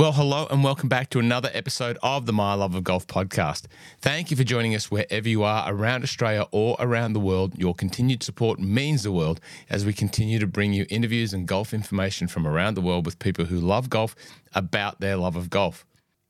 Well, hello and welcome back to another episode of the My Love of Golf podcast. Thank you for joining us wherever you are around Australia or around the world. Your continued support means the world as we continue to bring you interviews and golf information from around the world with people who love golf about their love of golf.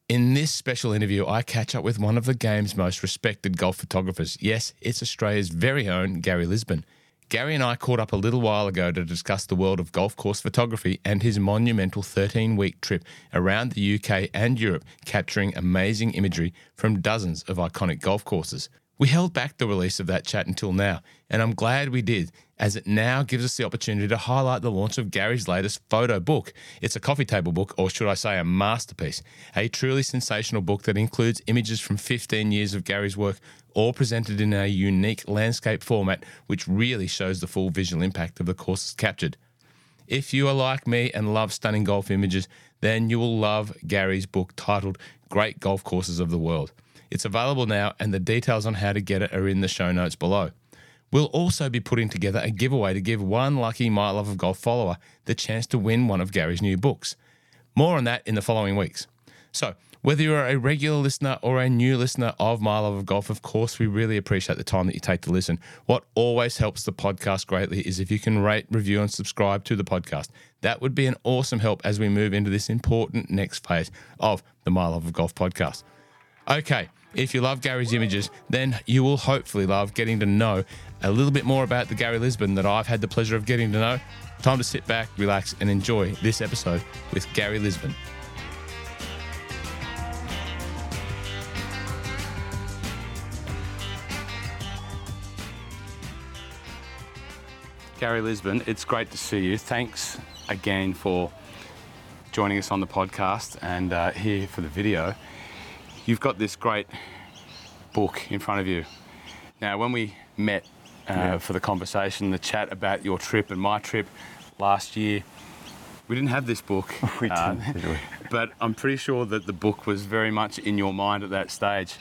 In this special interview, I catch up with one of the game's most respected golf photographers. Yes, it's Australia's very own Gary Lisbon. Gary and I caught up a little while ago to discuss the world of golf course photography and his monumental 13-week trip around the UK and Europe, capturing amazing imagery from dozens of iconic golf courses. We held back the release of that chat until now, and I'm glad we did, as it now gives us the opportunity to highlight the launch of Gary's latest photo book. It's a coffee table book, or should I say a masterpiece, a truly sensational book that includes images from 15 years of Gary's work, all presented in a unique landscape format, which really shows the full visual impact of the courses captured. If you are like me and love stunning golf images, then you will love Gary's book titled Great Golf Courses of the World. It's available now, and the details on how to get it are in the show notes below. We'll also be putting together a giveaway to give one lucky My Love of Golf follower the chance to win one of Gary's new books. More on that in the following weeks. So, whether you're a regular listener or a new listener of My Love of Golf, of course, we really appreciate the time that you take to listen. What always helps the podcast greatly is if you can rate, review, and subscribe to the podcast. That would be an awesome help as we move into this important next phase of the My Love of Golf podcast. Okay, if you love Gary's images, then you will hopefully love getting to know a little bit more about the Gary Lisbon that I've had the pleasure of getting to know. Time to sit back, relax, and enjoy this episode with Gary Lisbon. Gary Lisbon, it's great to see you. Thanks again for joining us on the podcast and here for the video. You've got this great book in front of you. Now, when we met for the conversation, the chat about your trip and my trip last year, we didn't have this book. We didn't, did we? But I'm pretty sure that the book was very much in your mind at that stage.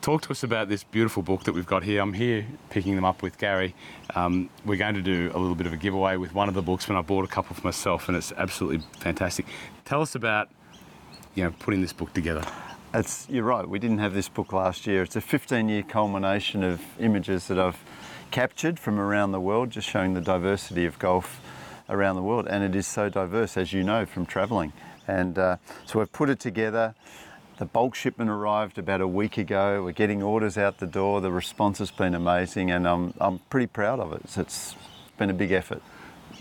Talk to us about this beautiful book that we've got here. I'm here picking them up with Gary. We're going to do a little bit of a giveaway with one of the books, and I bought a couple for myself, and it's absolutely fantastic. Tell us about, you know, putting this book together. You're right, we didn't have this book last year. It's a 15-year culmination of images that I've captured from around the world, just showing the diversity of golf around the world. And it is so diverse, as you know, from traveling. And so I've put it together. The bulk shipment arrived about a week ago. We're getting orders out the door. The response has been amazing, and I'm pretty proud of it. So it's been a big effort.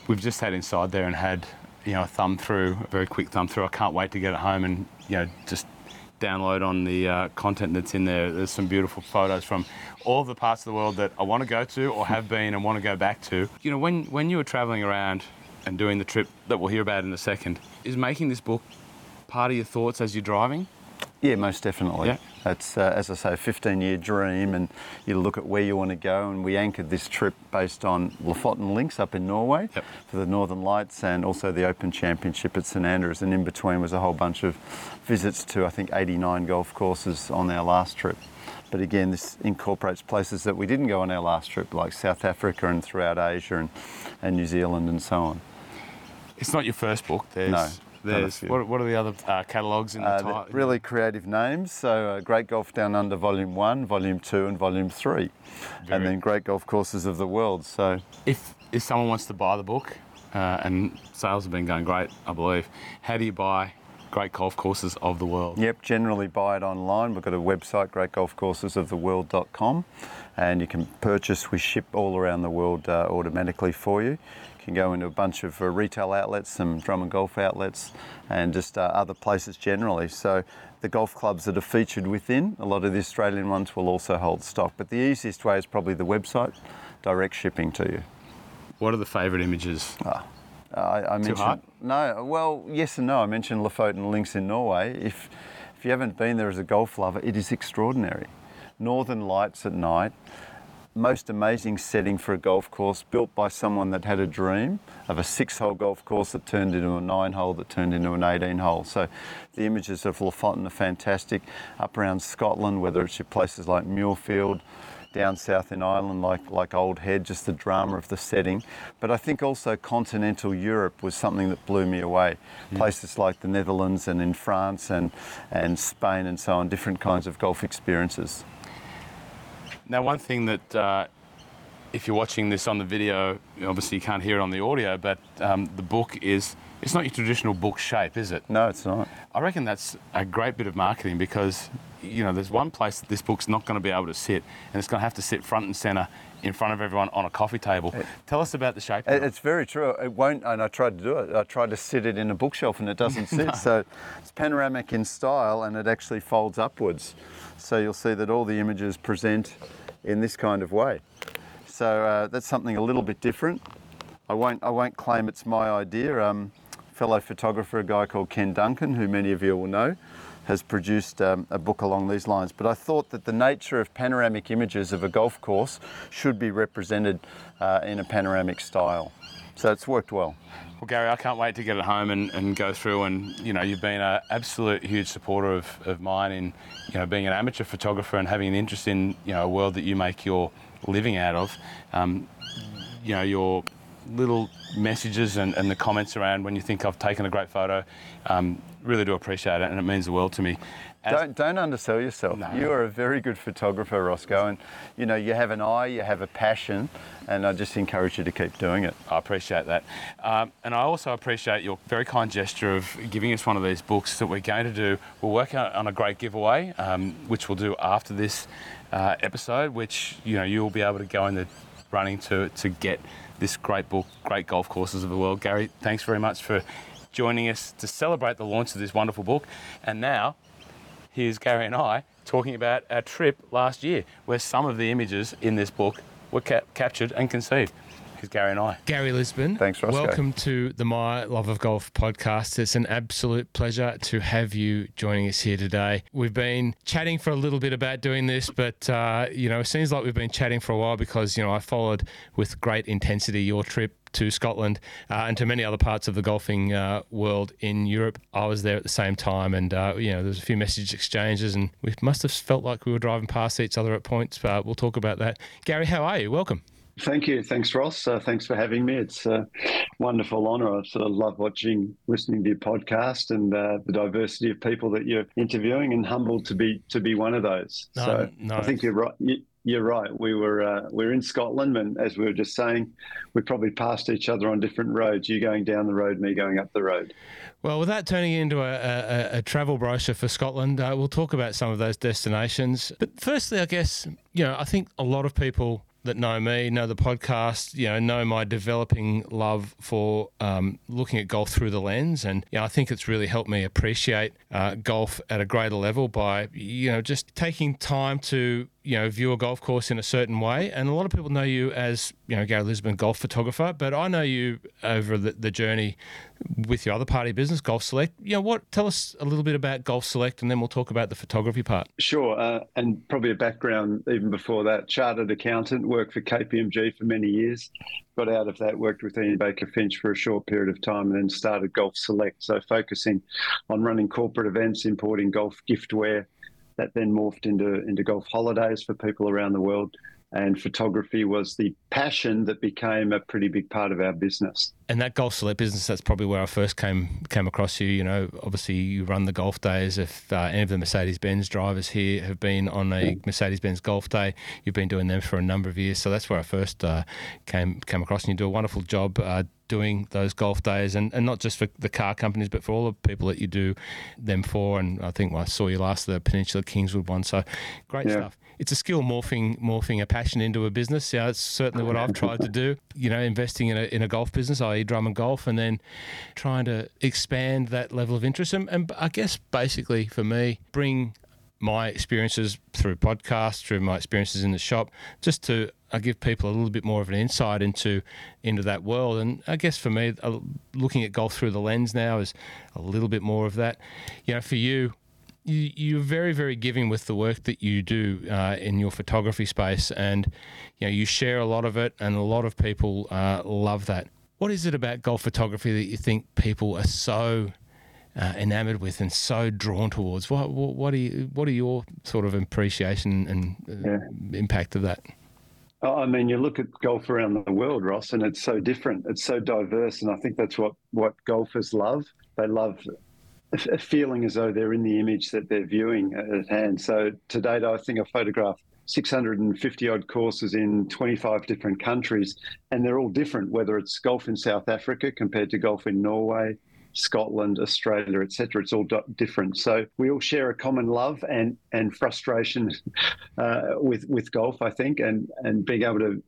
We've just had inside there and had, you know, a very quick thumb through. I can't wait to get it home and, you know, just download on the content that's in there. There's some beautiful photos from all the parts of the world that I want to go to or have been and want to go back to. You know, when you were traveling around and doing the trip that we'll hear about in a second, is making this book part of your thoughts as you're driving? Yeah, most definitely. Yeah. It's, as I say, a 15-year dream, and you look at where you want to go, and we anchored this trip based on Lofoten Links up in Norway, yep, for the Northern Lights and also the Open Championship at St Andrews, and in between was a whole bunch of visits to, I think, 89 golf courses on our last trip. But again, this incorporates places that we didn't go on our last trip, like South Africa and throughout Asia and New Zealand and so on. It's not your first book. What are the other catalogues in the title? Really creative names. So Great Golf Down Under Volume 1, Volume 2 and Volume 3. And then Great Golf Courses of the World. So if someone wants to buy the book, and sales have been going great, I believe, how do you buy Great Golf Courses of the World? Yep, generally buy it online. We've got a website, greatgolfcoursesoftheworld.com, and you can purchase. We ship all around the world automatically for you. You can go into a bunch of retail outlets, some drum and golf outlets, and just other places generally. So the golf clubs that are featured within, a lot of the Australian ones will also hold stock. But the easiest way is probably the website, direct shipping to you. What are the favourite images? I mentioned, too hard? No, well, yes and no. I mentioned Lofoten Links in Norway. If you haven't been there as a golf lover, it is extraordinary. Northern Lights at night. Most amazing setting for a golf course, built by someone that had a dream of a 6-hole golf course that turned into a 9-hole that turned into an 18-hole. So the images of Lofoten are fantastic. Up around Scotland, whether it's your places like Muirfield, down south in Ireland, like Old Head, just the drama of the setting. But I think also continental Europe was something that blew me away. Mm. Places like the Netherlands and in France and Spain and so on, different kinds of golf experiences. Now, one thing that, if you're watching this on the video, obviously you can't hear it on the audio, but the book is, it's not your traditional book shape, is it? No, it's not. I reckon that's a great bit of marketing because, you know, there's one place that this book's not going to be able to sit, and it's going to have to sit front and centre in front of everyone on a coffee table. Tell us about the shape. It's very true. It won't, and I tried to do it. I tried to sit it in a bookshelf and it doesn't sit. No. So it's panoramic in style and it actually folds upwards. So you'll see that all the images present in this kind of way. So that's something a little bit different. I won't claim it's my idea. Fellow photographer, a guy called Ken Duncan, who many of you will know, has produced a book along these lines. But I thought that the nature of panoramic images of a golf course should be represented in a panoramic style. So it's worked well. Well, Gary, I can't wait to get it home and go through, and, you know, you've been an absolute huge supporter of mine in, you know, being an amateur photographer and having an interest in, you know, a world that you make your living out of. You know, your little messages and the comments around when you think I've taken a great photo, really do appreciate it, and it means the world to me. Don't undersell yourself. No. You are a very good photographer, Roscoe, and, you know, you have an eye, you have a passion, and I just encourage you to keep doing it. I appreciate that. And I also appreciate your very kind gesture of giving us one of these books that we're going to do. We're working on a great giveaway, which we'll do after this episode, which, you know, you'll be able to go in the running to get this great book, Great Golf Courses of the World. Gary, thanks very much for joining us to celebrate the launch of this wonderful book. And now, here's Gary and I talking about our trip last year, where some of the images in this book were captured and conceived. Here's Gary and I. Gary Lisbon. Thanks, Roscoe. Welcome to the My Love of Golf podcast. It's an absolute pleasure to have you joining us here today. We've been chatting for a little bit about doing this, but, you know, it seems like we've been chatting for a while because, you know, I followed with great intensity your trip to Scotland and to many other parts of the golfing world in Europe. I was there at the same time, and, you know, there was a few message exchanges, and we must have felt like we were driving past each other at points, but we'll talk about that. Gary, how are you? Welcome. Thank you. Thanks, Ross. Thanks for having me. It's a wonderful honour. I sort of love listening to your podcast and the diversity of people that you're interviewing, and humbled to be one of those. No, so no. I think you're right. You're right. We were in Scotland, and as we were just saying, we probably passed each other on different roads. You going down the road, me going up the road. Well, without turning it into a travel brochure for Scotland, we'll talk about some of those destinations. But firstly, I guess, you know, I think a lot of people that know me, know the podcast, you know my developing love for looking at golf through the lens. And, you know, I think it's really helped me appreciate golf at a greater level by, you know, just taking time to, you know, view a golf course in a certain way. And a lot of people know you as, you know, Gary Lisbon, golf photographer, but I know you over the journey with your other party business, Golf Select. You know, tell us a little bit about Golf Select, and then we'll talk about the photography part. Sure, and probably a background even before that. Chartered accountant, worked for KPMG for many years. Got out of that, worked with Ian Baker Finch for a short period of time, and then started Golf Select. So focusing on running corporate events, importing golf giftware. That then morphed into golf holidays for people around the world. And photography was the passion that became a pretty big part of our business. And that Golf Select business, that's probably where I first came across you. You know, obviously you run the golf days. If any of the Mercedes-Benz drivers here have been on a Mercedes-Benz golf day, you've been doing them for a number of years. So that's where I first came across. And you do a wonderful job doing those golf days, and not just for the car companies, but for all the people that you do them for. And I think I saw you last, the Peninsula Kingswood one. So great stuff. It's a skill morphing a passion into a business. Yeah, it's certainly what I've tried to do. You know, investing in a golf business, i.e. drum and golf, and then trying to expand that level of interest. And I guess basically for me, bring my experiences through podcasts, through my experiences in the shop, just to give people a little bit more of an insight into that world. And I guess for me, looking at golf through the lens now is a little bit more of that. You know, for you, you're very, very giving with the work that you do in your photography space, and, you know, you share a lot of it, and a lot of people love that. What is it about golf photography that you think people are so enamoured with and so drawn towards. What are your sort of appreciation and impact of that? I mean, you look at golf around the world, Ross, and it's so different. It's so diverse, and I think that's what golfers love. They love a feeling as though they're in the image that they're viewing at hand. So to date, I think I've photographed 650-odd courses in 25 different countries, and they're all different, whether it's golf in South Africa compared to golf in Norway, Scotland, Australia, etc. It's all different. So we all share a common love and frustration with golf, I think, and being able to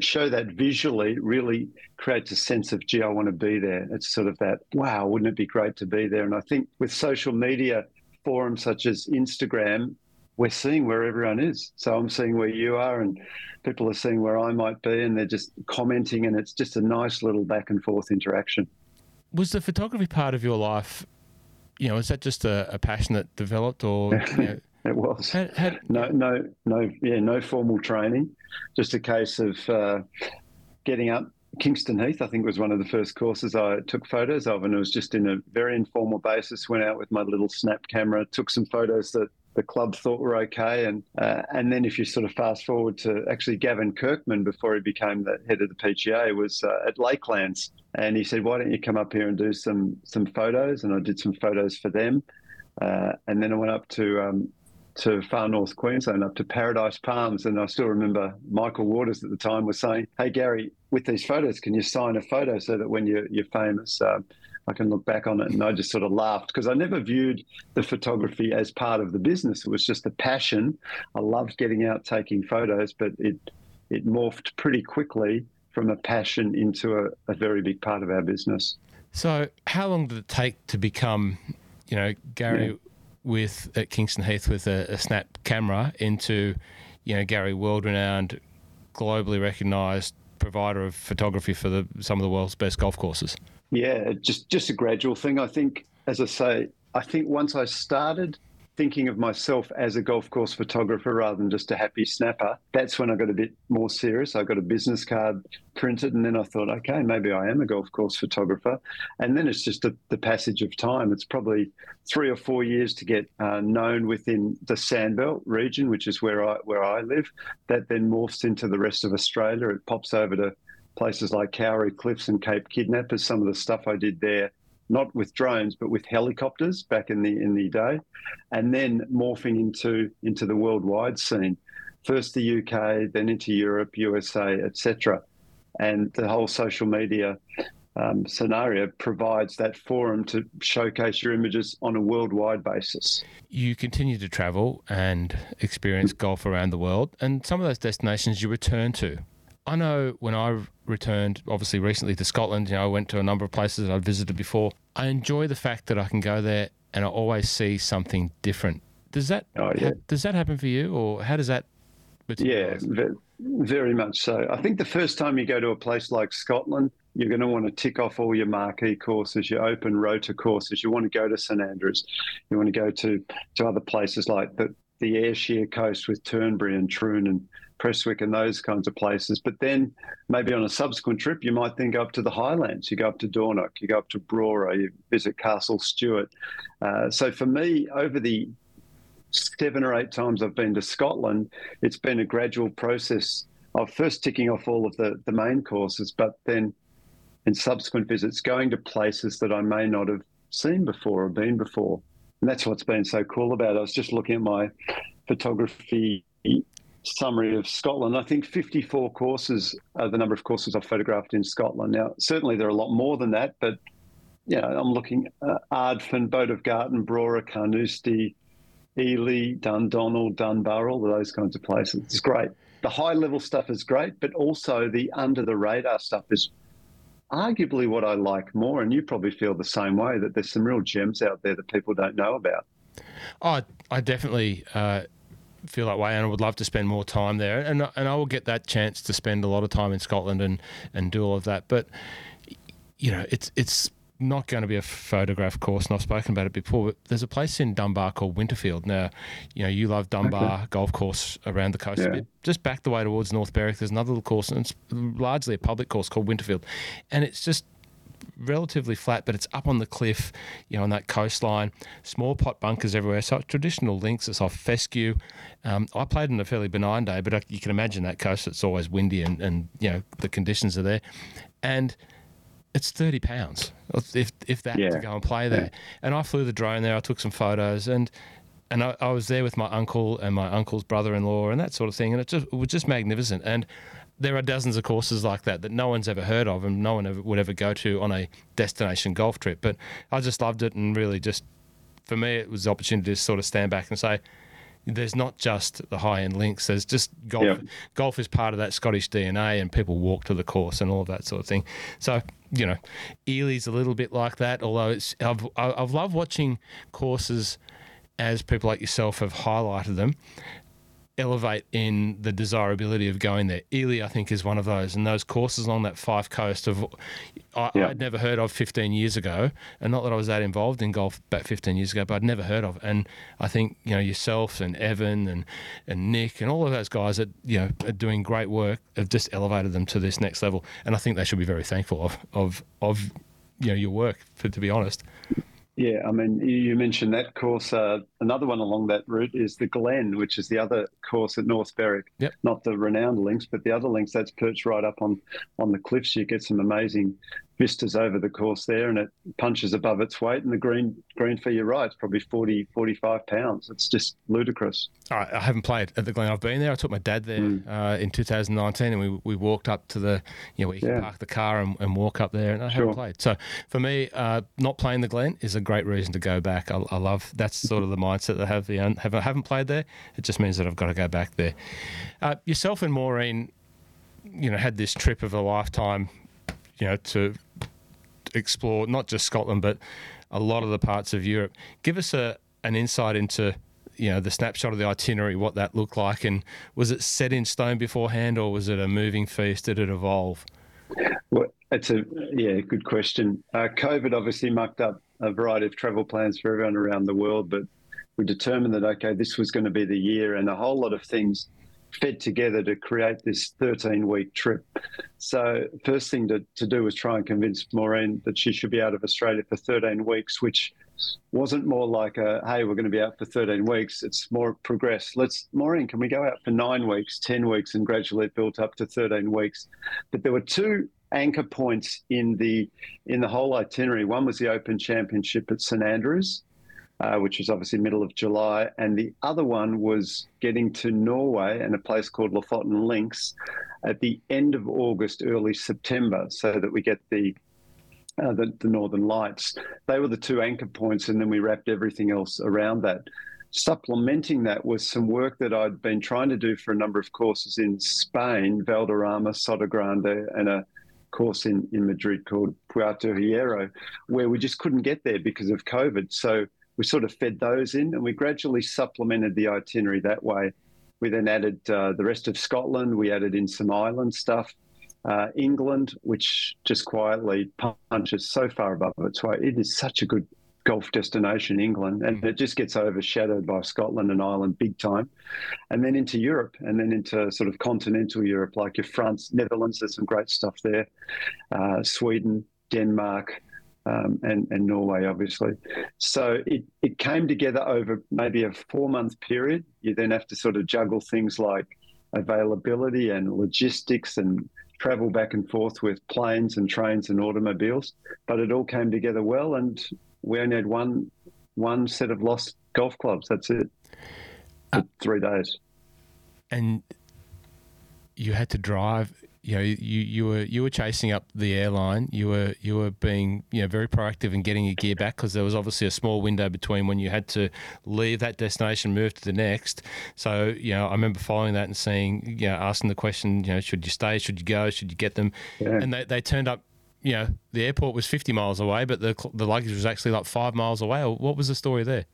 show that visually really creates a sense of, gee, I want to be there. It's sort of that, wow, wouldn't it be great to be there? And I think with social media forums such as Instagram, we're seeing where everyone is. So I'm seeing where you are and people are seeing where I might be, and they're just commenting, and it's just a nice little back and forth interaction. Was the photography part of your life, you know, is that just a passion that developed, or? You know, it was. No formal training. Just a case of getting up. Kingston Heath, I think, was one of the first courses I took photos of, and it was just in a very informal basis. Went out with my little snap camera, took some photos that the club thought were okay, and then if you sort of fast forward to actually Gavin Kirkman, before he became the head of the PGA, was at Lakelands, and he said, why don't you come up here and do some photos, and I did some photos for them, and then I went up to far north Queensland, up to Paradise Palms, and I still remember Michael Waters at the time was saying, hey Gary, with these photos, can you sign a photo so that when you're famous, I can look back on it? And I just sort of laughed, because I never viewed the photography as part of the business. It was just a passion. I loved getting out, taking photos, but it morphed pretty quickly from a passion into a very big part of our business. So how long did it take to become, you know, Gary with at Kingston Heath with a snap camera into, you know, Gary, world-renowned, globally recognised provider of photography for some of the world's best golf courses? Yeah, just a gradual thing. I think, as I say, once I started thinking of myself as a golf course photographer rather than just a happy snapper, that's when I got a bit more serious. I got a business card printed, and then I thought, okay, maybe I am a golf course photographer. And then it's just the passage of time. It's probably 3 or 4 years to get known within the Sandbelt region, which is where I live. That then morphs into the rest of Australia. It pops over to places like Kauri Cliffs and Cape Kidnappers, some of the stuff I did there, not with drones, but with helicopters back in the day, and then morphing into the worldwide scene. First the UK, then into Europe, USA, etc. And the whole social media scenario provides that forum to showcase your images on a worldwide basis. You continue to travel and experience golf around the world, and some of those destinations you return to. I know when I returned, obviously recently, to Scotland, you know, I went to a number of places that I'd visited before. I enjoy the fact that I can go there and I always see something different. Does that happen for you, or how does that materialize? Yeah, very much so. I think the first time you go to a place like Scotland, you're going to want to tick off all your marquee courses, your open rota courses. You want to go to St Andrews. You want to go to other places like the Ayrshire coast with Turnberry and Troon and Prestwick and those kinds of places. But then maybe on a subsequent trip, you might then go up to the Highlands. You go up to Dornoch, you go up to Brora, you visit Castle Stewart. So for me, over the 7 or 8 times I've been to Scotland, it's been a gradual process of first ticking off all of the main courses, but then in subsequent visits, going to places that I may not have seen before or been before. And that's what's been so cool about it. I was just looking at my photography summary of Scotland. I think 54 courses are the number of courses I've photographed in Scotland. Now, certainly there are a lot more than that, but, you know, I'm looking at Ardfin, Boat of Garten, Brora, Carnoustie, Ely, Dundonald, Dunbar, all of those kinds of places. It's great. The high-level stuff is great, but also the under-the-radar stuff is arguably what I like more, and you probably feel the same way, that there's some real gems out there that people don't know about. Oh, I definitely feel that way, and I would love to spend more time there, and I will get that chance to spend a lot of time in Scotland and do all of that. But, you know, it's not going to be a photograph course, and I've spoken about it before, but there's a place in Dunbar called Winterfield. Now, you know, you love Dunbar golf course around the coast a bit. Just back the way towards North Berwick, there's another little course, and it's largely a public course called Winterfield. And it's just relatively flat, but it's up on the cliff, you know, on that coastline. Small pot bunkers everywhere. So it's traditional links. It's off fescue. I played on a fairly benign day, but you can imagine that coast. It's always windy and you know, the conditions are there. And it's £30, if that, to go and play there. And I flew the drone there. I took some photos and I was there with my uncle and my uncle's brother-in-law and that sort of thing. And it was just magnificent. And there are dozens of courses like that that no one's ever heard of and no one would ever go to on a destination golf trip. But I just loved it, and really just, for me, it was the opportunity to sort of stand back and say, there's not just the high-end links. There's just golf. Yeah. Golf is part of that Scottish DNA, and people walk to the course and all of that sort of thing. So, you know, Eelie's a little bit like that, although it's I've loved watching courses as people like yourself have highlighted them, elevate in the desirability of going there. Ely, I think, is one of those, and those courses along that Fife Coast I'd never heard of 15 years ago, and not that I was that involved in golf about 15 years ago, but I'd never heard of. And I think, you know, yourself and Evan and Nick and all of those guys that, you know, are doing great work have just elevated them to this next level, and I think they should be very thankful of you know, your work, to be honest. Yeah, I mean, you mentioned that course. Another one along that route is the Glen, which is the other course at North Berwick. Yep. Not the renowned links, but the other links that's perched right up on the cliffs. You get some amazing vistas over the course there, and it punches above its weight. And the green for your right is probably 40, 45 pounds. It's just ludicrous. I haven't played at the Glen. I've been there. I took my dad there in 2019, and we walked up to the, you know, where you can park the car and walk up there, and I haven't played. So for me, not playing the Glen is a great reason to go back. I love, that's sort of the mindset that I have. You know, I haven't played there. It just means that I've got to go back there. Yourself and Maureen, you know, had this trip of a lifetime, you know, to explore not just Scotland but a lot of the parts of Europe. Give us an insight into, you know, the snapshot of the itinerary, what that looked like, and was it set in stone beforehand, or was it a moving feast? Did it evolve? Well, that's good question. COVID obviously mucked up a variety of travel plans for everyone around the world, but we determined that, okay, this was going to be the year, and a whole lot of things fed together to create this 13-week trip. So first thing to do was try and convince Maureen that she should be out of Australia for 13 weeks, which wasn't more like a, hey, we're going to be out for 13 weeks. It's more progress. Maureen, can we go out for 9 weeks, 10 weeks, and gradually it built up to 13 weeks. But there were two anchor points in the whole itinerary. One was the Open Championship at St Andrews, which was obviously middle of July. And the other one was getting to Norway and a place called Lofoten Links at the end of August, early September, so that we get the Northern Lights. They were the two anchor points, and then we wrapped everything else around that. Supplementing that was some work that I'd been trying to do for a number of courses in Spain, Valderrama, Sotogrande, and a course in Madrid called Puerto Hierro, where we just couldn't get there because of COVID. So we sort of fed those in, and we gradually supplemented the itinerary that way. We then added the rest of Scotland. We added in some island stuff, England, which just quietly punches so far above its weight. It is such a good golf destination, England, and it just gets overshadowed by Scotland and Ireland big time. And then into Europe, and then into sort of continental Europe, like your France, Netherlands, there's some great stuff there, Sweden, Denmark, and Norway, obviously. So it came together over maybe a 4-month period. You then have to sort of juggle things like availability and logistics and travel back and forth with planes and trains and automobiles. But it all came together well, and we only had one set of lost golf clubs. That's it. For 3 days. And you had to drive. You know, you were chasing up the airline. You were being, you know, very proactive in getting your gear back, because there was obviously a small window between when you had to leave that destination, move to the next. So, you know, I remember following that and seeing, you know, asking the question, you know, should you stay, should you go, should you get them? Yeah. And they turned up. You know, the airport was 50 miles away, but the luggage was actually like 5 miles away. What was the story there?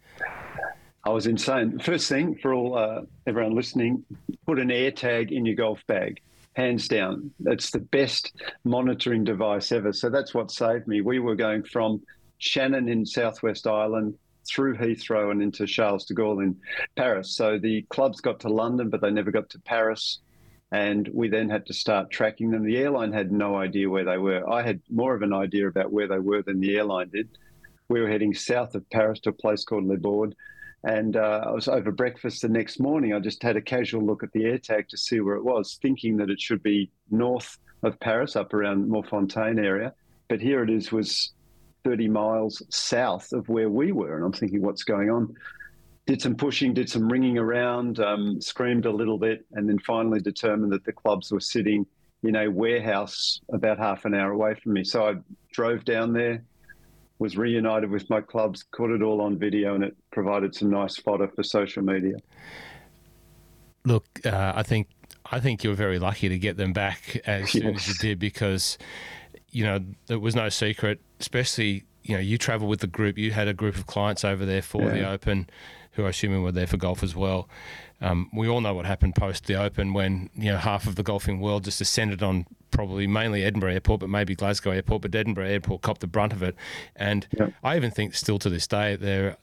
I was insane. First thing for all everyone listening, put an AirTag in your golf bag. Hands down, it's the best monitoring device ever. So that's what saved me. We were going from Shannon in Southwest Ireland through Heathrow and into Charles de Gaulle in Paris. So the clubs got to London, but they never got to Paris. And we then had to start tracking them. The airline had no idea where they were. I had more of an idea about where they were than the airline did. We were heading south of Paris to a place called Le Bourd. And I was over breakfast the next morning. I just had a casual look at the AirTag to see where it was, thinking that it should be north of Paris, up around Morfontaine area. But here it is, was 30 miles south of where we were. And I'm thinking, what's going on? Did some pushing, did some ringing around, screamed a little bit, and then finally determined that the clubs were sitting in a warehouse about half an hour away from me. So I drove down there, was reunited with my clubs, caught it all on video, and it provided some nice fodder for social media. Look, I think you were very lucky to get them back as soon as you did, because, you know, it was no secret, especially, you know, you travel with the group. You had a group of clients over there for the Open, who I assume were there for golf as well. We all know what happened post the Open when, you know, half of the golfing world just descended on probably mainly Edinburgh Airport, but maybe Glasgow Airport, but Edinburgh Airport copped the brunt of it. And I even think still to this day there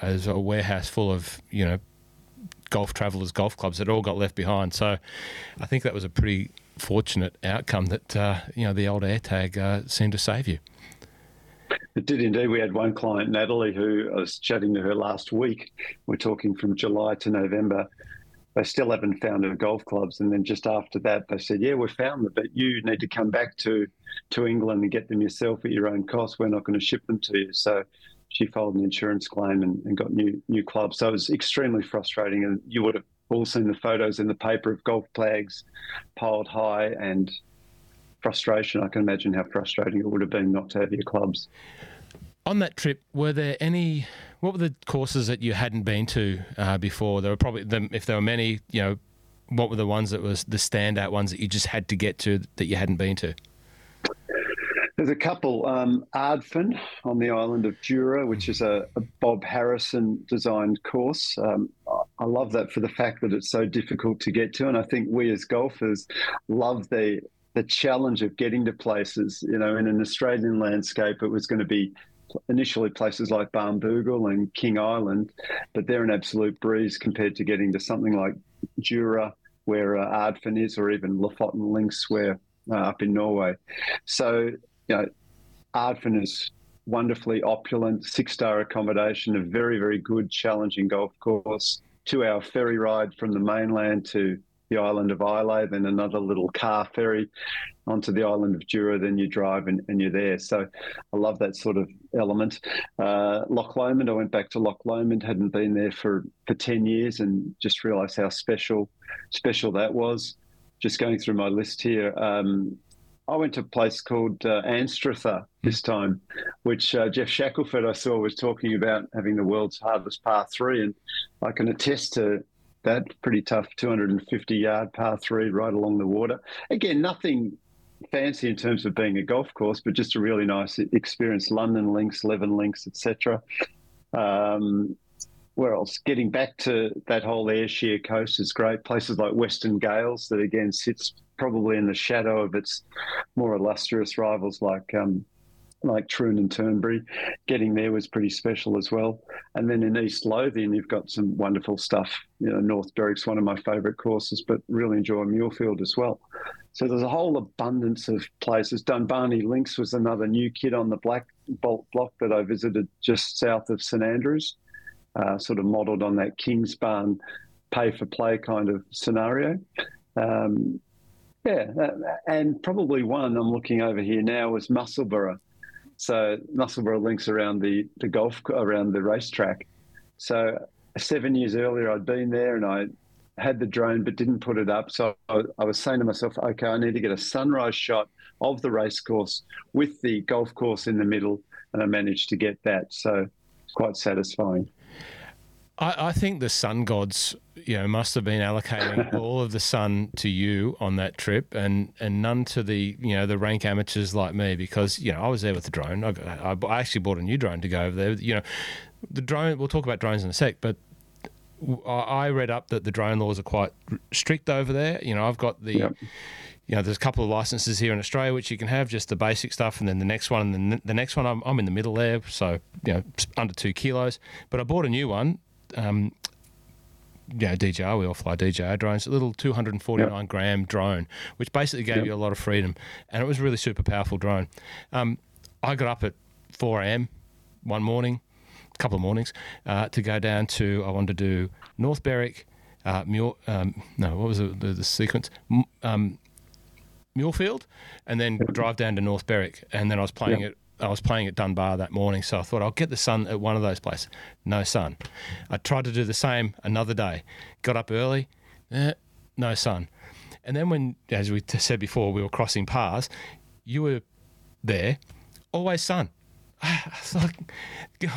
is a warehouse full of, you know, golf travellers, golf clubs that all got left behind. So I think that was a pretty fortunate outcome that, you know, the old AirTag seemed to save you. It did indeed. We had one client, Natalie, who I was chatting to her last week. We're talking from July to November. They still haven't found her golf clubs. And then just after that, they said, yeah, we found them, but you need to come back to England and get them yourself at your own cost. We're not going to ship them to you. So she filed an insurance claim and got new clubs. So it was extremely frustrating. And you would have all seen the photos in the paper of golf flags piled high and frustration. I can imagine how frustrating it would have been not to have your clubs. On that trip, were there any, what were the courses that you hadn't been to before? There were probably, if there were many, you know, what were the ones that was the standout ones that you just had to get to that you hadn't been to? There's a couple. Ardfin on the island of Jura, which is a Bob Harrison designed course. I love that for the fact that it's so difficult to get to. And I think we as golfers love the challenge of getting to places. You know, in an Australian landscape, it was going to be initially places like Barmboogle and King Island, but they're an absolute breeze compared to getting to something like Jura, where Ardfin is, or even Lofoten Links, where up in Norway. So, you know, Ardfin is wonderfully opulent, 6-star accommodation, a very, very good, challenging golf course, 2-hour ferry ride from the mainland to the island of Islay, then another little car ferry onto the island of Jura, then you drive and you're there. So I love that sort of element. Loch Lomond, I went back to Loch Lomond, hadn't been there for 10 years and just realised how special that was. Just going through my list here, I went to a place called Anstratha this time, which Jeff Shackelford I saw was talking about having the world's hardest par 3, and I can attest to that. Pretty tough 250-yard par 3 right along the water. Again, nothing fancy in terms of being a golf course, but just a really nice experience. London Links, Leven Links, etc. Where else? Getting back to that whole Ayrshire coast is great. Places like Western Gales that, again, sits probably in the shadow of its more illustrious rivals like Troon and Turnberry. Getting there was pretty special as well. And then in East Lothian, you've got some wonderful stuff. You know, North Berwick's one of my favourite courses, but really enjoy Muirfield as well. So there's a whole abundance of places. Dunbarney Links was another new kid on the Black Bolt block that I visited just south of St Andrews, sort of modelled on that Kingsbarn pay-for-play kind of scenario. And probably one I'm looking over here now was Musselburgh. So Musselburgh Links around around the racetrack. So 7 years earlier, I'd been there and I had the drone but didn't put it up. So I was saying to myself, okay, I need to get a sunrise shot of the racecourse with the golf course in the middle, and I managed to get that. So it's quite satisfying. I think the sun gods, you know, must have been allocating all of the sun to you on that trip, and none to the, you know, the rank amateurs like me, because, you know, I was there with the drone. I actually bought a new drone to go over there. You know, the drone. We'll talk about drones in a sec, but I read up that the drone laws are quite strict over there. You know, I've got the. Yep. You know, there's a couple of licenses here in Australia which you can have, just the basic stuff, and then the next one, and then the next one. I'm in the middle there, so, you know, under 2 kilos. But I bought a new one. DJI, we all fly DJI drones, a little 249-gram drone, which basically gave you a lot of freedom. And it was a really super powerful drone. I got up at 4 a.m. one morning, a couple of mornings, to go down to, I wanted to do North Berwick, Muirfield, and then drive down to North Berwick. And then I was playing at Dunbar that morning, so I thought I'll get the sun at one of those places. No sun. I tried to do the same another day. Got up early, no sun. And then when, as we said before, we were crossing paths, you were there, always sun. I thought,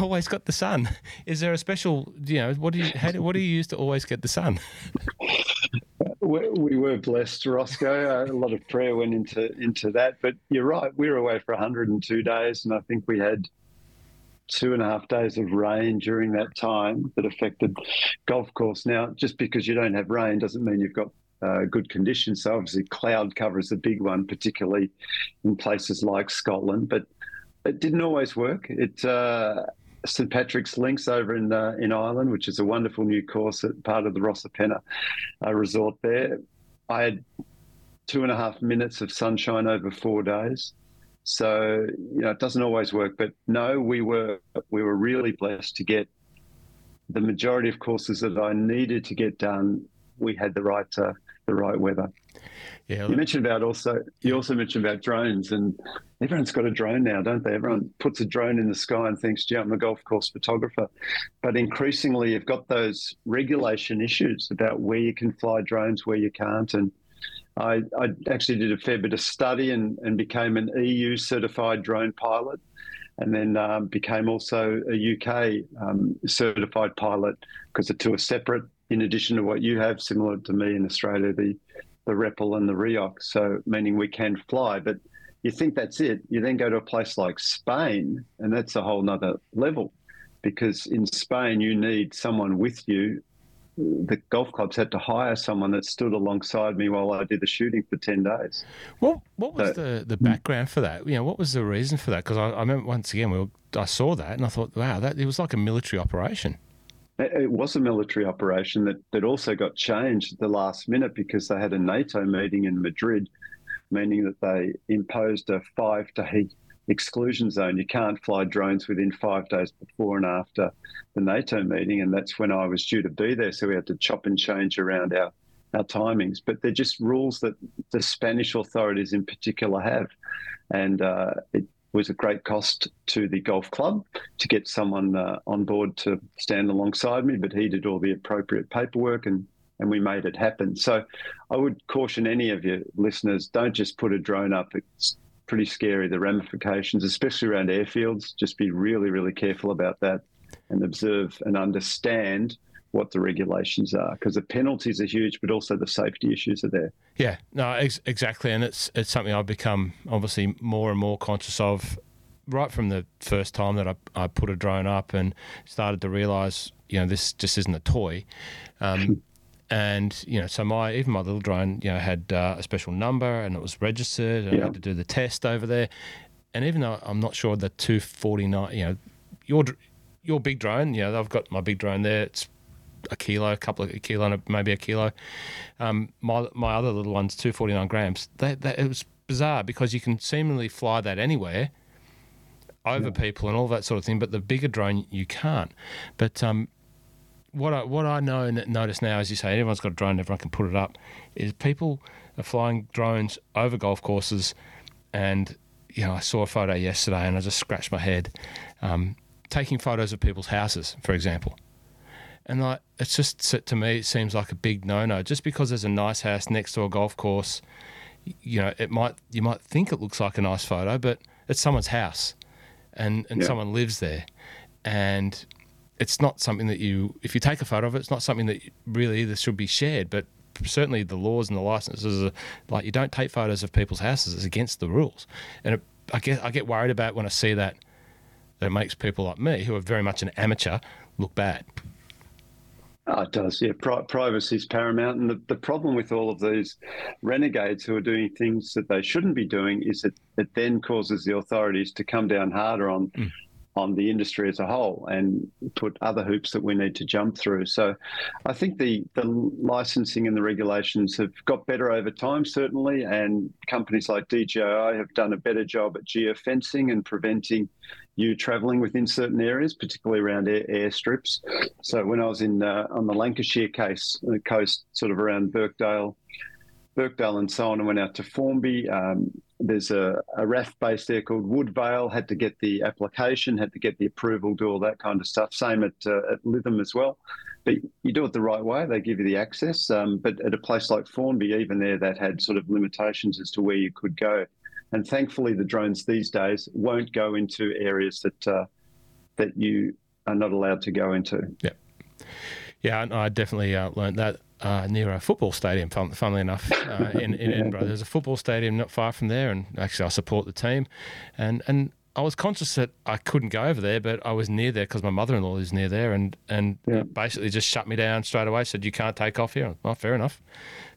always got the sun. Is there a special, what do you use to always get the sun? We were blessed, Roscoe. A lot of prayer went into that. But you're right, we were away for 102 days, and I think we had 2.5 days of rain during that time that affected golf course. Now, just because you don't have rain doesn't mean you've got good conditions. So obviously cloud cover is a big one, particularly in places like Scotland. But it didn't always work. St Patrick's Links over in Ireland, which is a wonderful new course at part of the Rossapenna resort there. I had 2.5 minutes of sunshine over 4 days. So, it doesn't always work. But no, we were really blessed to get the majority of courses that I needed to get done. We had the right weather. Yeah. You also mentioned about drones, and everyone's got a drone now, don't they? Everyone puts a drone in the sky and thinks, gee, I'm a golf course photographer. But increasingly you've got those regulation issues about where you can fly drones, where you can't. And I actually did a fair bit of study and became an EU certified drone pilot, and then became also a UK certified pilot, because the two are separate. In addition to what you have, similar to me in Australia, the REPL and the REOC, so meaning we can fly. But you think that's it. You then go to a place like Spain, and that's a whole nother level, because in Spain you need someone with you. The golf clubs had to hire someone that stood alongside me while I did the shooting for 10 days. Well, what was the background for that? What was the reason for that? Because I remember once again, I saw that and I thought, wow, it was like a military operation. It was a military operation that also got changed at the last minute, because they had a NATO meeting in Madrid, meaning that they imposed a 5-day exclusion zone. You can't fly drones within 5 days before and after the NATO meeting, and that's when I was due to be there. So we had to chop and change around our timings. But they're just rules that the Spanish authorities in particular have. And it was a great cost to the golf club to get someone on board to stand alongside me, but he did all the appropriate paperwork and we made it happen. So I would caution any of your listeners, don't just put a drone up. It's pretty scary, the ramifications, especially around airfields. Just be really, really careful about that and observe and understand what the regulations are, because the penalties are huge, but also the safety issues are there. Yeah, no, exactly. And it's something I've become obviously more and more conscious of right from the first time that I put a drone up and started to realise, this just isn't a toy. And, so even my little drone, had a special number and it was registered, and I had to do the test over there. And even though I'm not sure the 249, your big drone, I've got my big drone there, it's a kilo, my other little one's 249 grams. It was bizarre, because you can seemingly fly that anywhere over people and all that sort of thing, but the bigger drone you can't. But what I know and notice now, as you say, everyone's got a drone, everyone can put it up, is people are flying drones over golf courses. And I saw a photo yesterday and I just scratched my head, taking photos of people's houses, for example. And it's just, to me, it seems like a big no-no. Just because there's a nice house next to a golf course, you might think it looks like a nice photo, but it's someone's house, and someone lives there, and it's not something that if you take a photo of it, it's not something that really either should be shared. But certainly the laws and the licenses are like, you don't take photos of people's houses; it's against the rules. And I get worried about when I see that it makes people like me, who are very much an amateur, look bad. Oh, it does, yeah. Privacy is paramount. And the problem with all of these renegades who are doing things that they shouldn't be doing is that it then causes the authorities to come down harder on on the industry as a whole and put other hoops that we need to jump through. So I think the licensing and the regulations have got better over time, certainly, and companies like DJI have done a better job at geofencing and preventing you travelling within certain areas, particularly around airstrips. So when I was in on the Lancashire coast, sort of around Birkdale and so on, and went out to Formby, there's a RAF base there called Woodvale. Had to get the application, had to get the approval, do all that kind of stuff. Same at Lytham as well. But you do it the right way, they give you the access. But at a place like Formby, even there, that had sort of limitations as to where you could go. And thankfully, the drones these days won't go into areas that you are not allowed to go into. Yeah, I definitely learned that. Near a football stadium, funnily enough, in Edinburgh. There's a football stadium not far from there, and actually I support the team. And I was conscious that I couldn't go over there, but I was near there because my mother-in-law is near there, and basically just shut me down straight away, said, you can't take off here. Well, fair enough.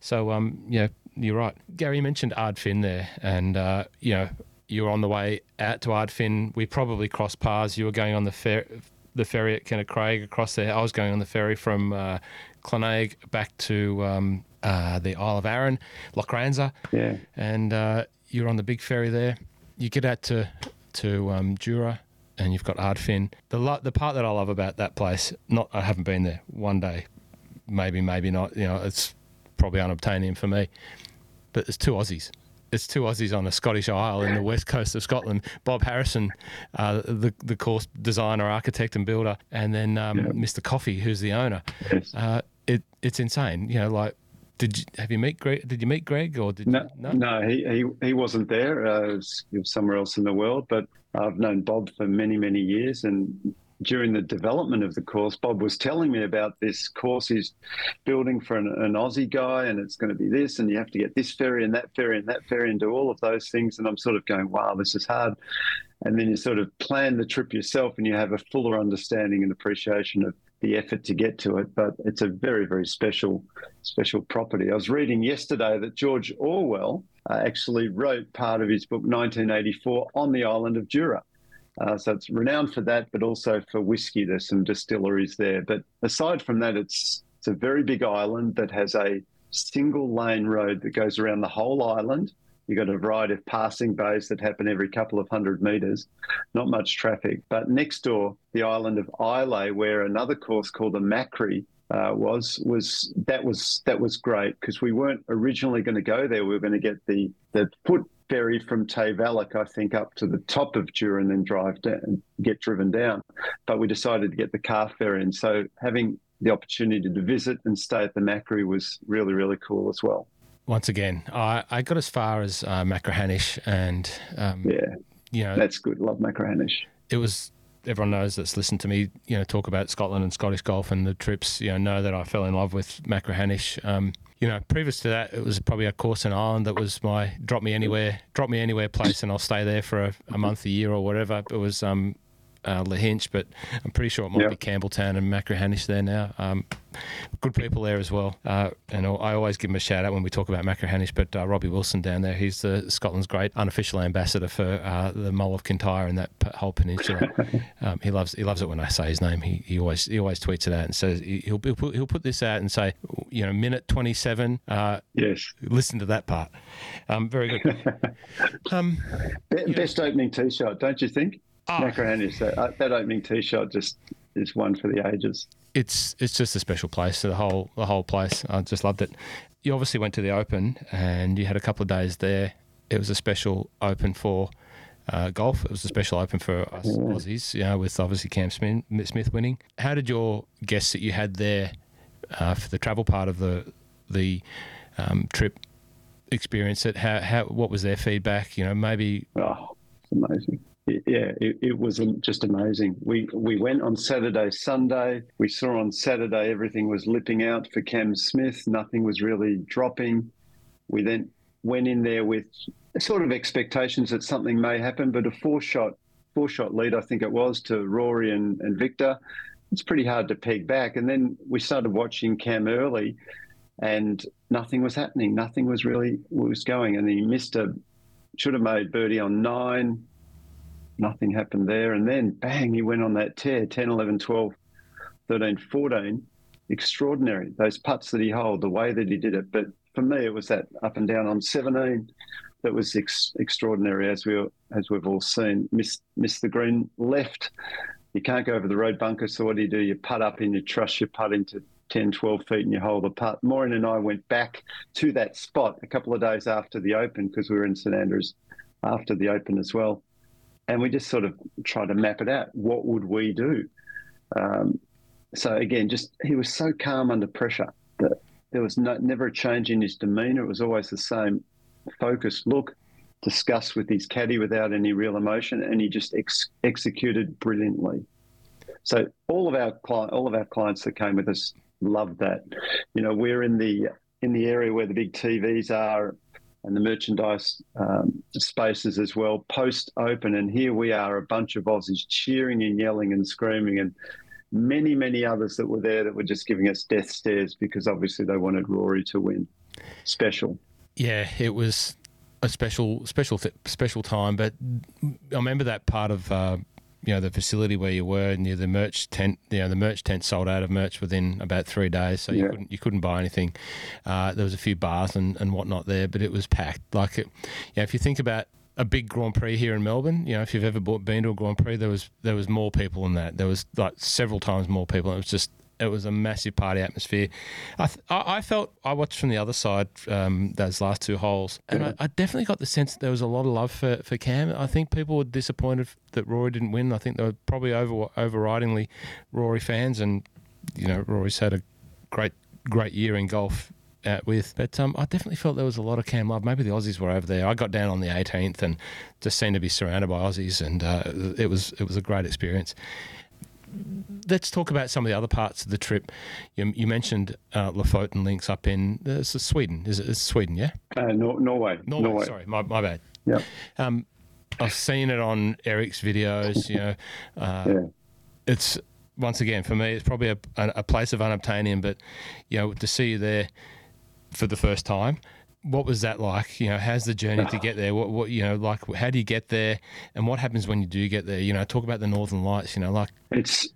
So, yeah, you're right. Gary, you mentioned Ardfin there, and, you know, you were on the way out to Ardfin. We probably crossed paths. You were going on the ferry at Kennecraig across there. I was going on the ferry from... Clonaig back to the Isle of Arran, Lochranza, and you're on the big ferry there. You get out to Jura, and you've got Ardfin. The part that I love about that place, I haven't been there. One day, maybe not. You know, it's probably unobtainium for me. But there's two Aussies. It's two Aussies on a Scottish isle in the west coast of Scotland. Bob Harrison, the course designer, architect and builder, and then Mr. Coffey, who's the owner. Yes. It's insane. You know, like, did you meet Greg, or did you? No, he wasn't there. He was somewhere else in the world. But I've known Bob for many years, and during the development of the course, Bob was telling me about this course he's building for an Aussie guy, and it's going to be this, and you have to get this ferry and that ferry and that ferry and do all of those things. And I'm sort of going, wow, this is hard. And then you sort of plan the trip yourself, and you have a fuller understanding and appreciation of the effort to get to it. But it's a very, very special property. I was reading yesterday that George Orwell actually wrote part of his book, 1984, on the island of Jura. So it's renowned for that, but also for whiskey. There's some distilleries there. But aside from that, it's a very big island that has a single lane road that goes around the whole island. You've got a variety of passing bays that happen every couple of hundred metres. Not much traffic. But next door, the island of Islay, where another course called the Machrihanish was great, because we weren't originally going to go there. We were going to get the foot ferry from Tavalic, I think, up to the top of Jura and then get driven down. But we decided to get the car ferry, and so having the opportunity to visit and stay at the Machrihanish was really, really cool as well. Once again, I got as far as Machrihanish, and you know, that's good. Love Machrihanish. It was. Everyone knows that's listened to me, you know, talk about Scotland and Scottish golf and the trips, you know that I fell in love with Machrihanish. You know, previous to that, it was probably a course in Ireland that was my drop me anywhere place, and I'll stay there for a month, a year, or whatever. It was Lahinch, but I'm pretty sure it might be Campbelltown and Machrihanish there now. Good people there as well. And I always give them a shout out when we talk about Machrihanish, but Robbie Wilson down there, he's the Scotland's great unofficial ambassador for the Mull of Kintyre and that whole peninsula. He loves it when I say his name. He always tweets it out and says he'll put this out and say, you know, minute 27. Yes. Listen to that part. Very good. Best opening tee shot, don't you think? Machrihanish, that opening tee shot just is one for the ages. It's just a special place, the whole place. I just loved it. You obviously went to the Open, and you had a couple of days there. It was a special Open for golf. It was a special Open for us Aussies, you know, with obviously Cam Smith winning. How did your guests that you had there for the travel part of the trip experience it? How what was their feedback? You know, maybe. Oh, it's amazing. Yeah, it was just amazing. We went on Saturday, Sunday. We saw on Saturday everything was lipping out for Cam Smith. Nothing was really dropping. We then went in there with sort of expectations that something may happen, but a four-shot lead, I think it was, to Rory and Victor. It's pretty hard to peg back. And then we started watching Cam early, and nothing was happening. Nothing was really was going. And he should have made birdie on 9. nothing happened there. And then, bang, he went on that tear, 10, 11, 12, 13, 14. Extraordinary, those putts that he holed, the way that he did it. But for me, it was that up and down on 17 that was extraordinary, as we've all seen. Missed the green left. You can't go over the road bunker, so what do? You putt up and you trust your putt into 10, 12 feet and you hole the putt. Maureen and I went back to that spot a couple of days after the Open, because we were in St Andrews after the Open as well. And we just sort of tried to map it out. What would we do? So again, just he was so calm under pressure that there was never a change in his demeanour. It was always the same focused look, discussed with his caddy without any real emotion, and he just executed brilliantly. So all of our clients that came with us loved that. You know, we're in the area where the big TVs are and the merchandise spaces as well, post-Open, and here we are, a bunch of Aussies cheering and yelling and screaming, and many, many others that were there that were just giving us death stares because obviously they wanted Rory to win. Special. Yeah, it was a special time. But I remember that part of the facility where you were near the merch tent. You know, the merch tent sold out of merch within about 3 days, so you couldn't buy anything. There was a few bars and whatnot there, but it was packed. Like, it, you know, if you think about a big Grand Prix here in Melbourne, you know, if you've ever been to a Grand Prix, there was more people than that. There was like several times more people. It was a massive party atmosphere. I watched from the other side those last two holes, and I definitely got the sense that there was a lot of love for Cam. I think people were disappointed that Rory didn't win. I think they were probably overridingly Rory fans, and you know, Rory's had a great year in golf. I definitely felt there was a lot of Cam love. Maybe the Aussies were over there. I got down on the 18th and just seemed to be surrounded by Aussies, and it was a great experience. Let's talk about some of the other parts of the trip. You mentioned Lofoten Links up in Sweden. Is it Sweden? Yeah. Norway. Sorry, my bad. Yeah. I've seen it on Eric's videos. You know, It's once again for me, it's probably a place of unobtainium. But you know, to see you there for the first time, what was that like? You know, how's the journey to get there? What you know, like, how do you get there, and what happens when you do get there? You know, talk about the Northern Lights. You know, like